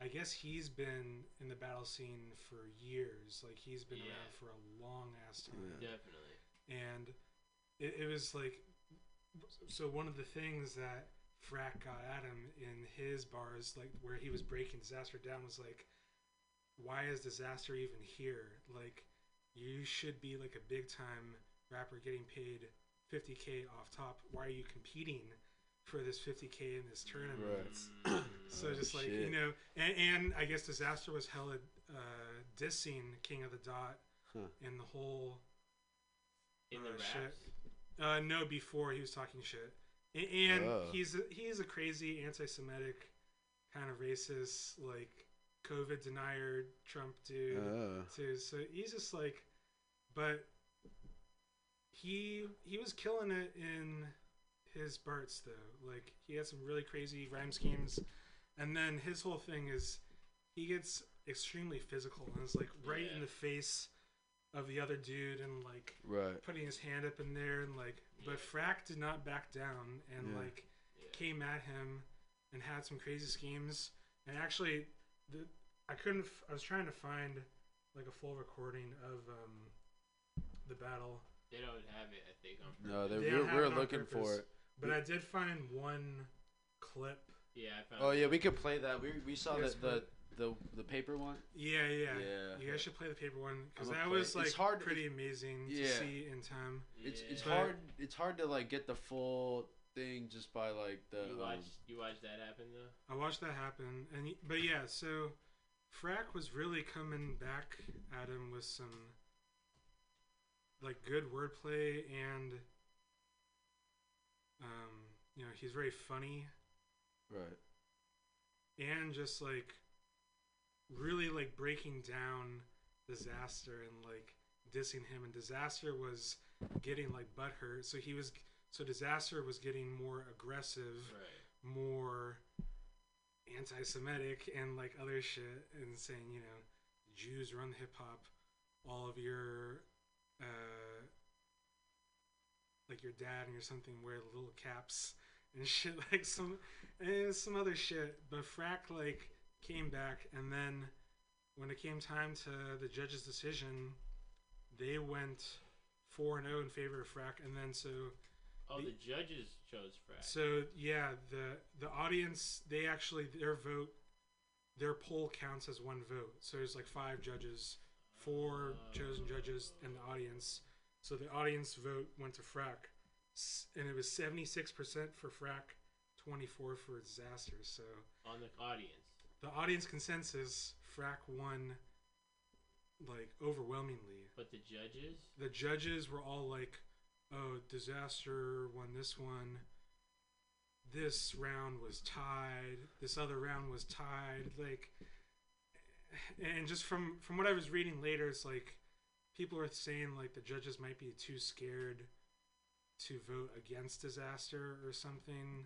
I guess he's been in the battle scene for years. Like, he's been yeah. around for a long ass time. Yeah. Definitely. And it, it was like, so one of the things that Frack got at him in his bars, like where he was breaking Dizaster down, was like, why is Dizaster even here? Like, you should be like a big time rapper getting paid fifty K off top. Why are you competing for this fifty K in this tournament? Right. So oh, just like shit. You know, and, and I guess Dizaster was hella uh, dissing King of the Dot huh. in the whole uh, in the raps? shit. Uh, no, before he was talking shit, and, and oh. he's a, he's a crazy anti-Semitic kind of racist, like COVID denier Trump dude oh. too. So he's just like, but. He he was killing it in his parts though. Like he had some really crazy rhyme schemes, and then his whole thing is he gets extremely physical and is like right yeah. in the face of the other dude and like right. putting his hand up in there and like. But yeah. Frack did not back down and yeah. like yeah. came at him and had some crazy schemes. And actually, the, I couldn't. F- I was trying to find like a full recording of um, the battle. They don't have it, I think. On no, they we were, we're looking purpose, for it. But we, I did find one clip. Yeah, I found. Oh yeah, we could play that. We we saw the the, the the paper one. Yeah, yeah, yeah. You guys should play the paper one because that was like hard, pretty amazing yeah. to see in time. It's yeah. it's but hard. It's hard to like get the full thing just by like the. You watched um, you watched that happen though. I watched that happen, and he, but yeah, so Frack was really coming back at him with some. Like good wordplay and, um, you know, he's very funny. Right. And just like, really like breaking down Dizaster and like dissing him. And Dizaster was getting like butthurt. So he was, so Dizaster was getting more aggressive, right. more anti-Semitic and like other shit and saying, you know, Jews run hip hop, all of your. Uh, like your dad and your something wear little caps and shit like some and some other shit. But Frack like came back, and then when it came time to the judge's decision, they went four and zero in favor of Frack, and then so oh the, the judges chose Frack. So yeah, the the audience they actually their vote their poll counts as one vote. So there's like five judges. Four chosen judges and the audience. So the audience vote went to Frack. And it was seventy-six percent for Frack, twenty-four for Dizaster. So on the audience. The audience consensus, Frack won like overwhelmingly. But the judges? The judges were all like, oh, Dizaster won this one. This round was tied. This other round was tied. Like And just from, from what I was reading later, it's like people are saying like the judges might be too scared to vote against Dizaster or something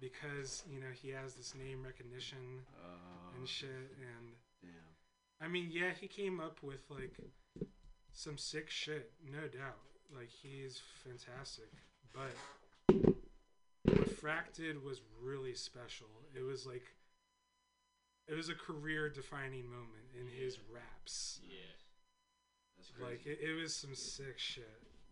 because, you know, he has this name recognition uh, and shit. And damn. I mean, yeah, he came up with like some sick shit, no doubt. Like, he's fantastic. But what Frack did was really special. It was like, it was a career-defining moment in yeah. his raps. Yeah. That's crazy. Like, it, it was some sick shit.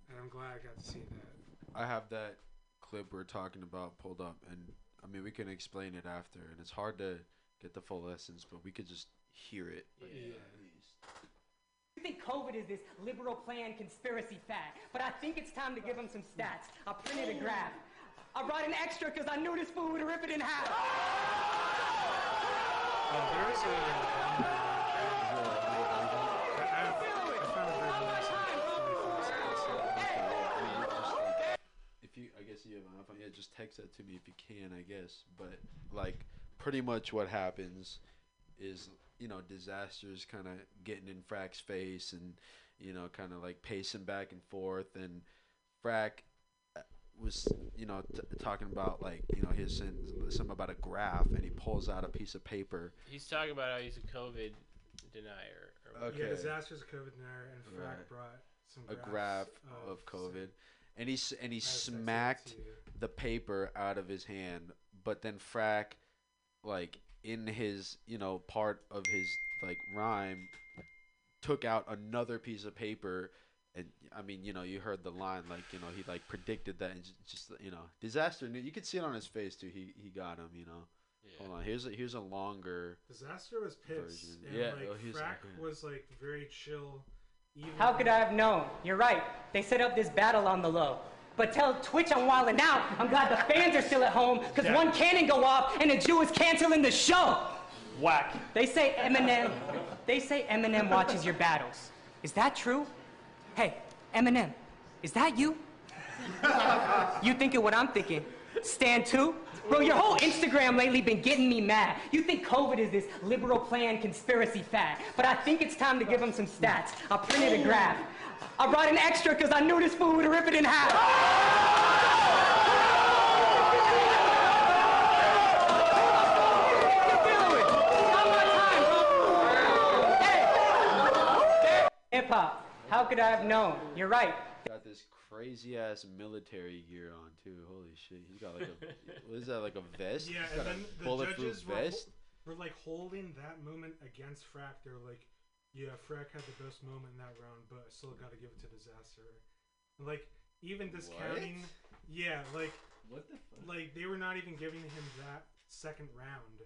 And I'm glad I got to see that. I have that clip we're talking about pulled up. And, I mean, we can explain it after. And it's hard to get the full essence, but we could just hear it. Yeah. yeah. I think COVID is this liberal plan conspiracy fad, but I think it's time to give them some stats. I printed a graph. I brought an extra because I knew this fool would rip it in half. Oh, there is a... Yeah, yeah, just text that to me if you can, I guess. But like, pretty much what happens is, you know, Dizaster's kind of getting in Frack's face, and you know, kind of like pacing back and forth. And Frack was, you know, t- talking about like, you know, his something about a graph, and he pulls out a piece of paper. He's talking about how he's a COVID denier. Or okay. Yeah, Dizaster's a COVID denier, and Frack right. brought some a graph of, of COVID. And he, and he smacked the paper out of his hand. But then Frack, like, in his, you know, part of his, like, rhyme, took out another piece of paper. And, I mean, you know, you heard the line, like, you know, he, like, predicted that. And just, you know, Dizaster. You could see it on his face, too. He he got him, you know. Yeah. Hold on. Here's a, here's a longer Dizaster was pissed. Version. And, yeah, like, oh, Frack was, like, very chill. How could I have known? You're right. They set up this battle on the low. But tell Twitch I'm wildin' out. I'm glad the fans are still at home, because yeah. one cannon go off and a Jew is canceling the show. Whack. They say Eminem. They say Eminem watches your battles. Is that true? Hey, Eminem, is that you? You thinking what I'm thinking? Stan too? Bro, your whole Instagram lately been getting me mad. You think COVID is this liberal plan conspiracy fad, but I think it's time to give them some stats. I printed a graph. I brought an extra because I knew this fool would rip it in half. Hip hop. How could I have known? You're right. Got this crazy ass military gear on too. Holy shit, he's got like a what is that, like a vest? Yeah, he's got and then a the judges vest. Were, were like holding that moment against Frack. They're like, yeah, Frack had the best moment in that round, but I still got to give it to Dizaster. Like, even discounting, what? yeah, like what the fuck? Like they were not even giving him that second round.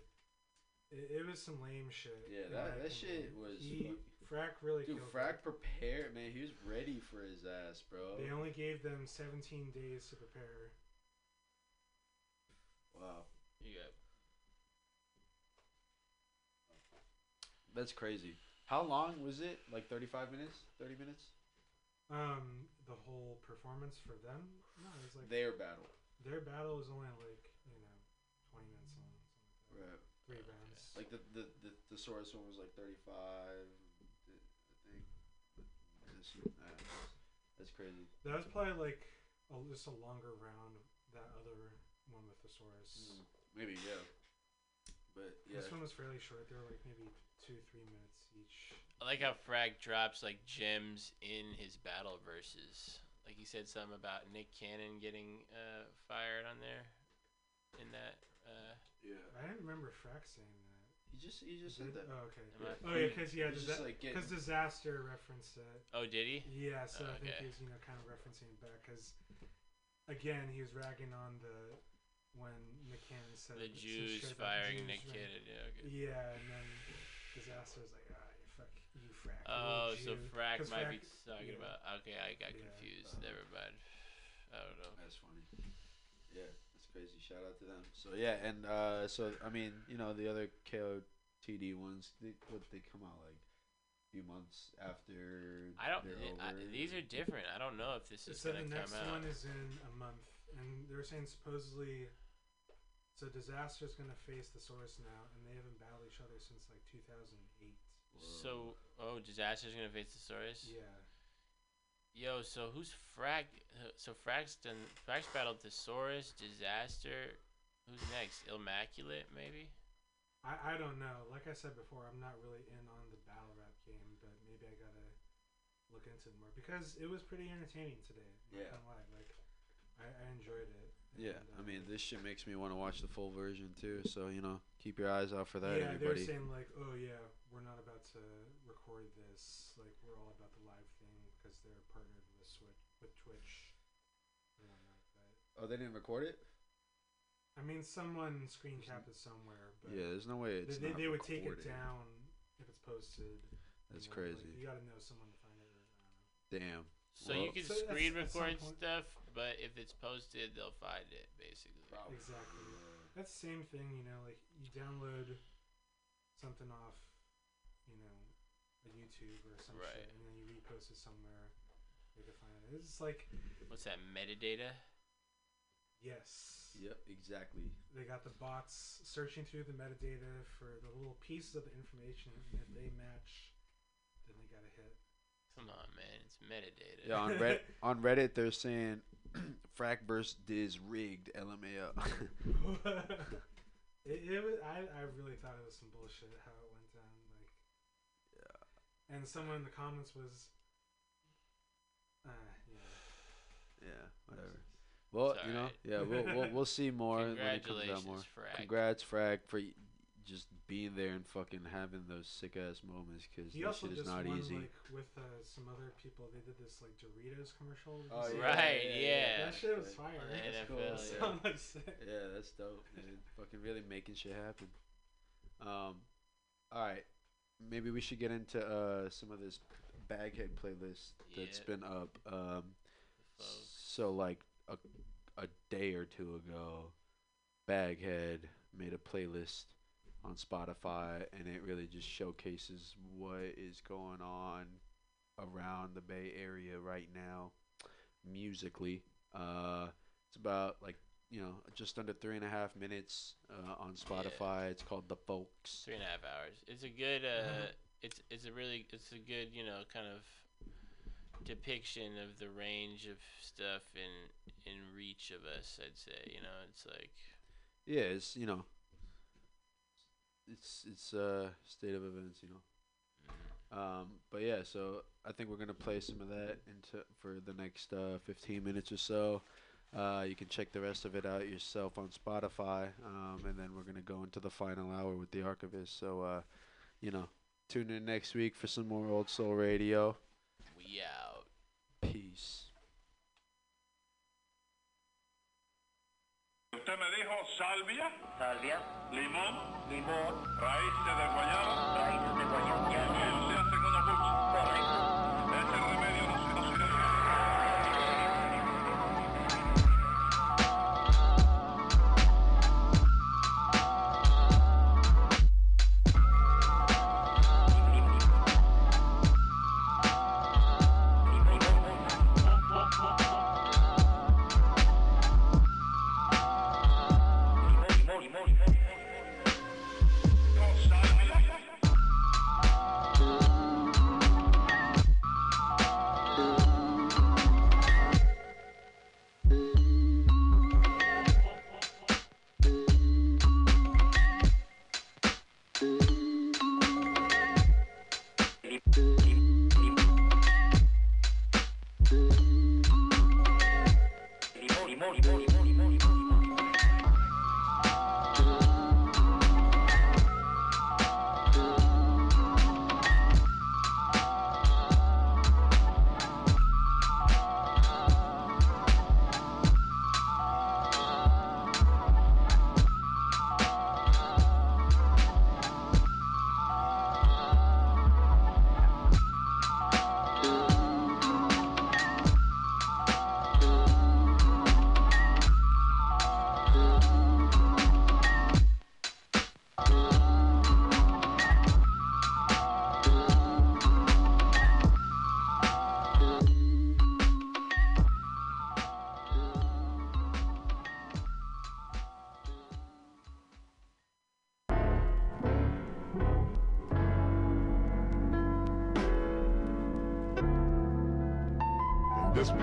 It, it was some lame shit. Yeah, that, that shit was. He, Frack really Dude, Frack him. prepared, man. He was ready for his ass, bro. They only gave them seventeen days to prepare. Wow. Yeah. That's crazy. How long was it? Like thirty-five minutes? thirty minutes? Um, the whole performance for them? No, it was like... Their battle. Their battle was only like, you know, twenty minutes long. Something like that. Right. Three rounds. Okay. Like the, the, the, the Thesaurus one was like thirty-five... That's crazy. That was probably like a, just a longer round. That other one with Thesaurus. Mm, maybe yeah. But yeah. This one was fairly short. They were like maybe two, three minutes each. I like how Frack drops like gems in his battle verses. Like he said something about Nick Cannon getting uh, fired on there. In that. Uh, yeah. I didn't remember Frack saying that. You just, you just did, said that. Oh, okay. Oh, yeah, because yeah, because like Dizaster referenced that. Oh, did he? Yeah, so oh, I think okay. he was, you know, kind of referencing it back because, again, he was ragging on the when Nick Cannon said the Jews firing Nick Cannon. Yeah, okay. Yeah, and then Dizaster was like, "Ah, you fuck, you Frack." Oh, you so Frack might Frack, be talking yeah. about. Okay, I got yeah, confused. Uh, Never mind. I don't know. That's funny. Yeah. Crazy, shout out to them. So yeah, and uh so I mean, you know, the other K O T D ones, they, what they come out like a few months after. I don't. I, these are different. I don't know if this is so gonna come out. So the next one is in a month, and they're saying supposedly, so Dizaster's gonna face the Source now, and they haven't battled each other since like two thousand eight. So oh, Dizaster's gonna face the Source. Yeah. Yo, so who's Frack? So Frack's done. Frack's battled Thesaurus, Dizaster. Who's next? Immaculate, maybe. I, I don't know. Like I said before, I'm not really in on the battle rap game, but maybe I gotta look into it more because it was pretty entertaining today. Yeah. Not gonna lie. Like I, I enjoyed it. Yeah, and, uh, I mean, this shit makes me want to watch the full version too. So you know, keep your eyes out for that. Yeah, everybody. They were saying like, oh yeah, we're not about to record this. Like we're all about the live thing because they're partnered with Switch, with Twitch. And whatnot, but oh, they didn't record it. I mean, someone screen capped it somewhere. But yeah, there's no way it's they, not they would recorded. Take it down if it's posted. That's you know, crazy. Like, you gotta know someone to find it. Or, um, Damn. So well, you can so screen record stuff, but if it's posted, they'll find it, basically. Probably. Exactly. That's the same thing, you know, like, you download something off, you know, a YouTube or some right. shit, and then you repost it somewhere, they can find it. It's like... What's that, metadata? Yes. Yep, exactly. They got the bots searching through the metadata for the little pieces of the information, and if they match, then they got a hit. Come on, man, it's metadata. Yeah, on Reddit, on Reddit they're saying Frack versus Diz rigged L M A O. it, it was I, I really thought it was some bullshit how it went down, like yeah. And someone in the comments was uh, yeah. Yeah, whatever. Well, it's you know, right. yeah, we'll we'll we'll see more when it comes out more. Frack. Congrats, Frack, for just being there and fucking having those sick ass moments because that shit is not won, easy. Like, with uh, some other people, they did this like Doritos commercial. Oh yeah, right, yeah, yeah. yeah. That shit was fire. Right? N F L, cool. yeah. That sounds sick. Yeah, that's dope, man. Fucking really making shit happen. Um, all right, maybe we should get into uh some of this Baghead playlist that's yeah. been up. Um, so like a a day or two ago, Baghead made a playlist on Spotify, and it really just showcases what is going on around the Bay Area right now musically. Uh, it's about like you know just under three and a half minutes uh, on Spotify. Yeah. It's called The Folks. Three and a half hours. It's a good. Uh, mm-hmm. It's it's a really it's a good you know kind of depiction of the range of stuff in in reach of us. I'd say you know it's like yeah it's you know. It's it's uh state of events, you know. Um, but yeah, so I think we're gonna play some of that into for the next uh, fifteen minutes or so. Uh, you can check the rest of it out yourself on Spotify. Um, and then we're gonna go into the final hour with the Archivist. So, uh, you know, tune in next week for some more Old Soul Radio. We out. Peace. Usted me dijo salvia, salvia, limón, limón, raíces de guayaba, raíces de guayaba, se hace con una bucha, correcto, ese remedio no se nos sirve. Thank you. This one.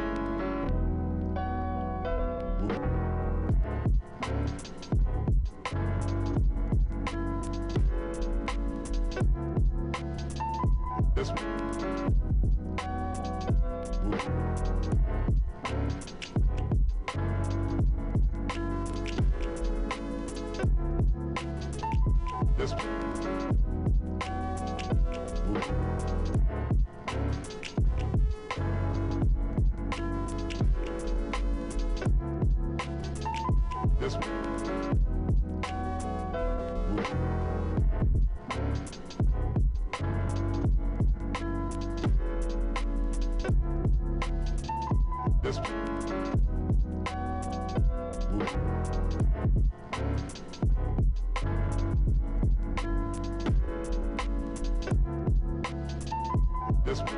This one. This one. This one. This one. This one. This one. This one.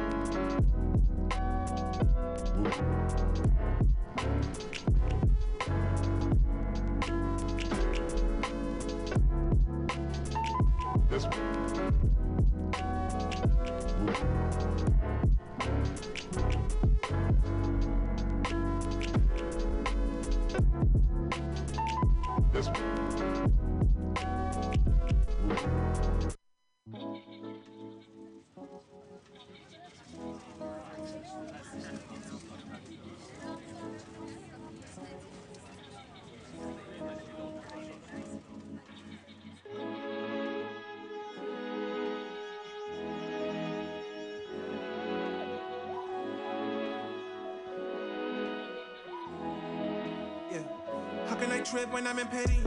Trip when I'm in petty.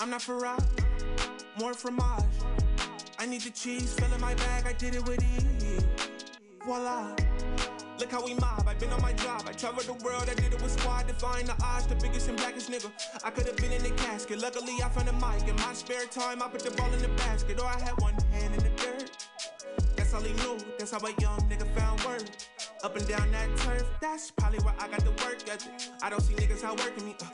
I'm not Farage, more fromage. I need the cheese, fell in my bag, I did it with ease. Voila, look how we mob, I've been on my job. I traveled the world, I did it with squad, defying the odds, the biggest and blackest nigga. I could have been in the casket, luckily I found a mic. In my spare time, I put the ball in the basket, or I had one hand in the dirt. That's all he knew, that's how a young nigga found work. Up and down that turf, that's probably where I got the work ethic. I don't see niggas out working me. Uh,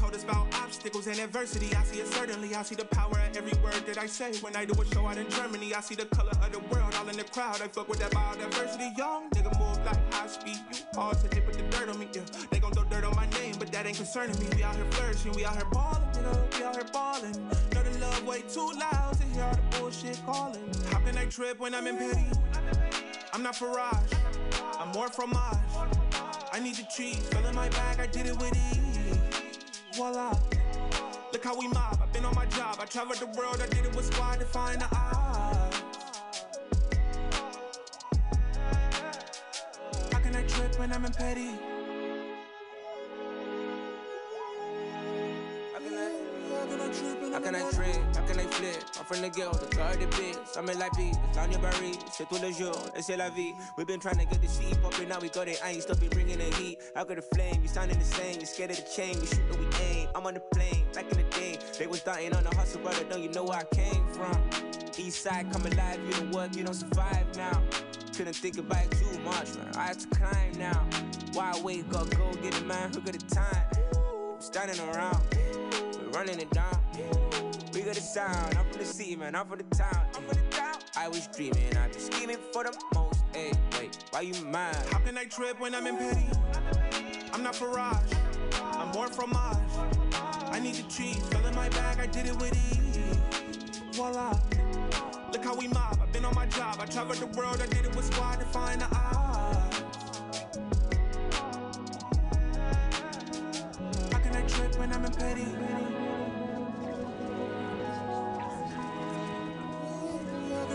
Told us about obstacles and adversity. I see it certainly. I see the power of every word that I say. When I do a show out in Germany, I see the color of the world all in the crowd. I fuck with that biodiversity. Young nigga move like high speed. You pause to hit with the dirt on me. Yeah, they gon' throw dirt on my name, but that ain't concerning me. We out here flourishing. We out here ballin', nigga. We out here ballin'. Know the love way too loud to hear all the bullshit calling. How can I trip when I'm in petty? I'm not Farage. I'm more fromage. I need the cheese. Fill in my bag. I did it with ease. Voila, look how we mob, I've been on my job, I traveled the world, I did it with squad to find the odds. How can I trip when I'm in petty? How can I, how can I trip when I'm in petty? How can I trip, how can I flip? I'm from the girl, the car, the bitch, I'm in la vie, it's down your barrique, c'est tout le jour, et c'est la vie. We've been trying to get the sheep up and now we got it, I ain't still be bringing the heat. Out of the flame, you sounding the same, you scared of the chain, we shoot and we aim. I'm on the plane, back in the day, they was starting on the hustle, brother, don't you know where I came from? East side, come alive, you don't work, you don't survive now. Couldn't think about it too much, man. I have to climb now. Wide awake, gotta go get it, man, look at the time. I'm standing around, we're running it down. We got the sound, I'm from the city, man, I'm from the town, I'm from the town. I was dreaming, I was scheming for the most, hey, wait, why you mad? How can I trip when I'm in petty? I'm not Farage, I'm more fromage. I need the cheese, fill in my bag, I did it with ease. Voila, look how we mob, I've been on my job, I traveled the world, I did it with squad to find the odds. How can I trip when I'm in petty?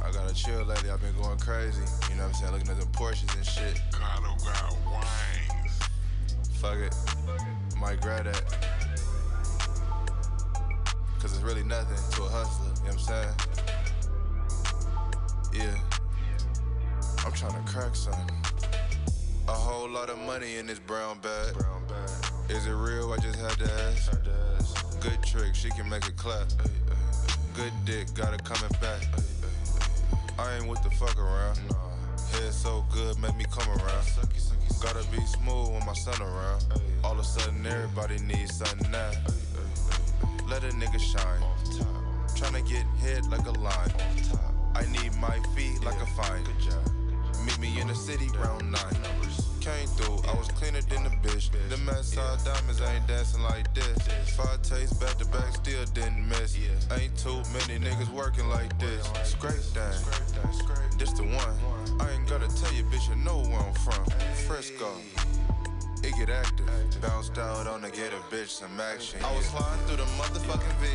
I got a chill lady, I've been going crazy. You know what I'm saying? Looking at the Porsches and shit. God, oh God, wings. Fuck it. Might grab that. Cause it's really nothing to a hustler. You know what I'm saying? Yeah, I'm tryna crack something. A whole lot of money in this brown bag. Brown bag. Is it real? I just had to ask. Good trick, she can make a clap. Ay, ay, ay. Good dick, got her coming back. Ay, ay, ay. I ain't with the fuck around. Nah. Head so good, make me come around. Gotta be smooth when my son around. All of a sudden, everybody needs something now. Let a nigga shine. Tryna get hit like a line. I need my feet like a fine. Meet me in the city round nine. Came through, I was cleaner than the bitch. Them outside diamonds ain't dancing like this. Five tastes back to back, still didn't miss. Ain't too many niggas working like this. Scrape down, this the one. I ain't gotta tell you, bitch, you know where I'm from. Frisco, it get active. Bounced out on the get a bitch some action. I was flying through the motherfucking V.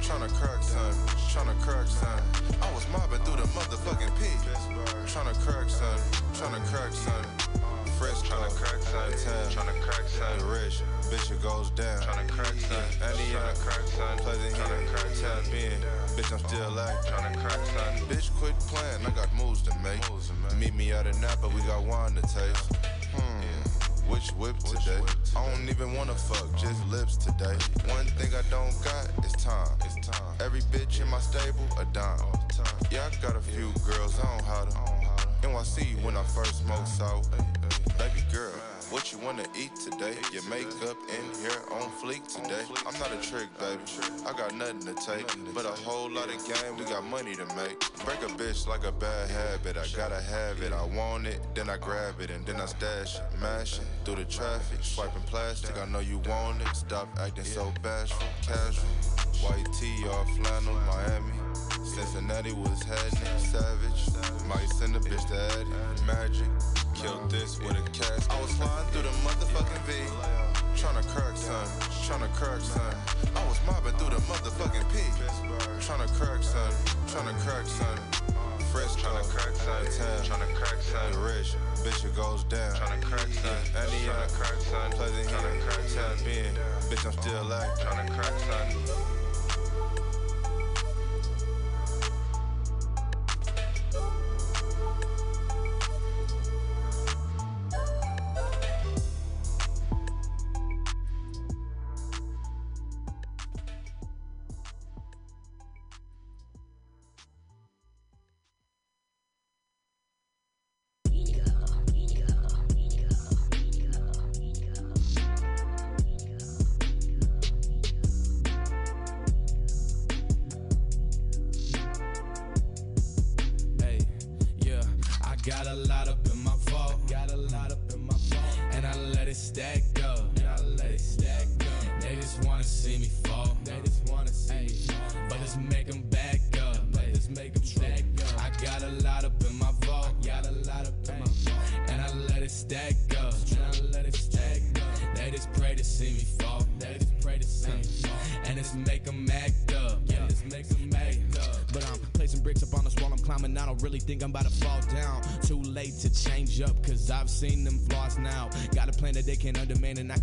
Tryna crack son, tryna crack son. I was mobbing through the motherfucking P. Tryna crack son, tryna crack son. Fresh tryna crack son, tryna crack son. Rich bitch, it goes down. Tryna crack son, tryna crack son. Pleasant tryna crack son. Bitch, I'm still acting. Tryna crack son. Bitch, quit playing. I got moves to make. Meet me out in Napa, we got wine to taste. Hmm, which whip today? I don't even wanna fuck, just lips today. One thing I don't got is time. Every bitch in my stable a dime. Yeah, I got a few girls, I don't hide them. N Y C when I first smoked salt. Baby girl, what you wanna eat today? Your makeup in here on fleek today. I'm not a trick, baby. I got nothing to take, but a whole lot of game. We got money to make. Break a bitch like a bad habit. I gotta have it. I want it, then I grab it, and then I stash it. Mash it through the traffic, swiping plastic. I know you want it. Stop acting so bashful, casual. White tee off flannel, Miami. Cincinnati was happening, savage. Might send a bitch to Addy, magic. Killed this with a cast. I was flying through the motherfucking V. Tryna crack son, tryna crack son. I was mobbing through the motherfucking P. Tryna crack son, tryna crack son. Fresh tryna crack son, tryna crack son. Rich bitch, it goes down. Tryna crack son, Annie on a crack son. Pleasant tryna crack son. Bitch, I'm still acting. Tryna crack son.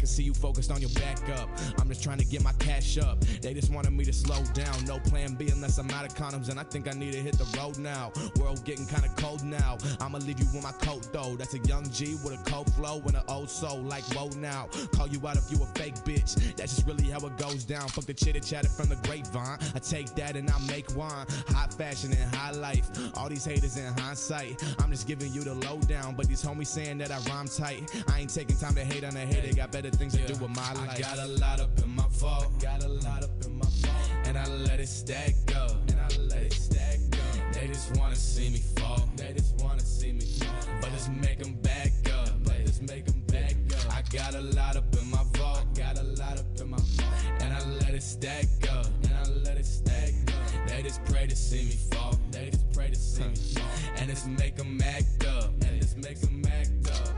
See you focused on your backup. I'm just trying to get my cash up. They just wanted me to slow down. No plan B unless I'm out of condoms, and I think I need to hit the road now. World getting kinda cold now. I'ma leave you with my coat though. That's a young G with a cold flow and an old soul. Like whoa now. Call you out if you a fake bitch. That's just really how it goes down. Fuck the chitter chatter from the grapevine. I take that and I make wine. Hot fashion and high life. All these haters in hindsight. I'm just giving you the lowdown, but these homies saying that I rhyme tight. I ain't taking time to hate on a hater. Got better things yeah. to do with my life. I got a lot up in my vault. Got a lot up in my vault. And I let it stack up. And I let it stack up. They just wanna see me fall. They just wanna see me fall. But let's make them back up. But let's make them back up. I got a lot up in my vault. I got a lot up in my vault. And I let it stack up. And I let it stack up. They just pray to see me fall. They just pray to see me fall. And let's make them act up. And let's make them act up.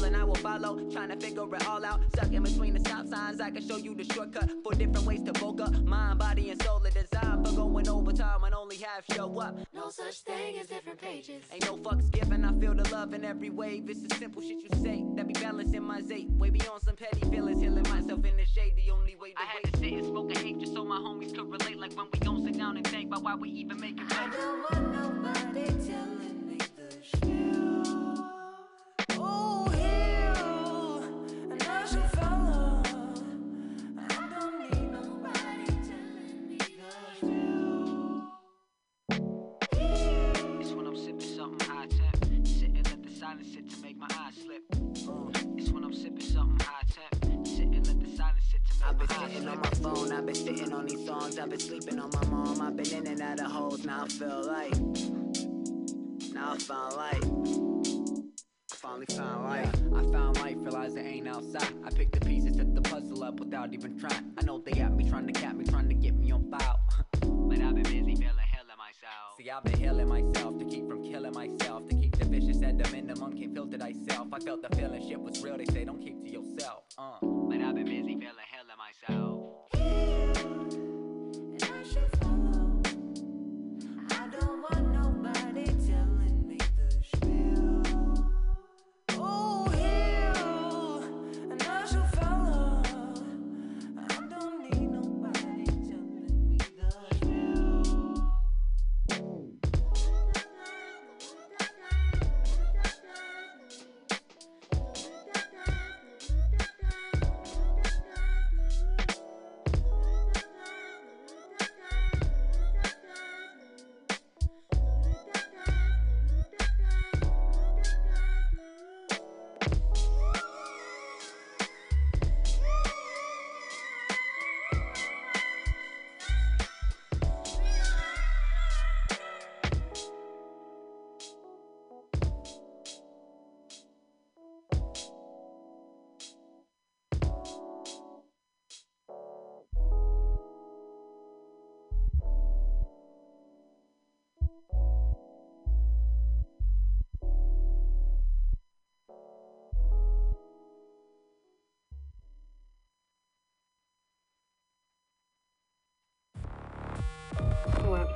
feeling I will follow, trying to figure it all out, stuck in between the stop signs. I can show you the shortcut, four different ways to bulk up, mind, body, and soul. A desire for going overtime and only half show up. No such thing as different pages, ain't no fucks given. I feel the love in every wave. It's the simple shit you say that be balancing my zate, way beyond some petty feelings, healing myself in the shade. The only way to I wait. Had to sit and smoke a hate just so my homies could relate, like when we gon' sit down and think about why we even make it better. I don't want nobody telling me the shit. Oh, here, and I should follow. I don't need nobody telling me the truth. It's when I'm sipping something high tech, sit and let the silence sit to make my eyes slip. It's when I'm sipping something high tech, sit and let the silence sit to make my eyes slip. I've been sitting on my phone, I've been sitting on these songs, I've been sleeping on my mom, I've been in and out of holes. Now I feel like, now I found light. Finally found life. I found life, realized it ain't outside. I picked the pieces, set the puzzle up without even trying. I know they got me trying to cap me, trying to get me on file. But I've been busy feeling hella myself. See, I've been healing myself to keep from killing myself, to keep the vicious at the minimum, can't filter thyself. I felt the feeling shit was real, they say don't keep to yourself. Uh. But I've been busy feeling hella myself. And I should follow. I don't want nobody telling me the spiel.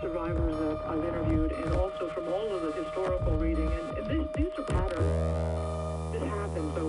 Survivors that I've interviewed, and also from all of the historical reading, and these, these are patterns. This happened, so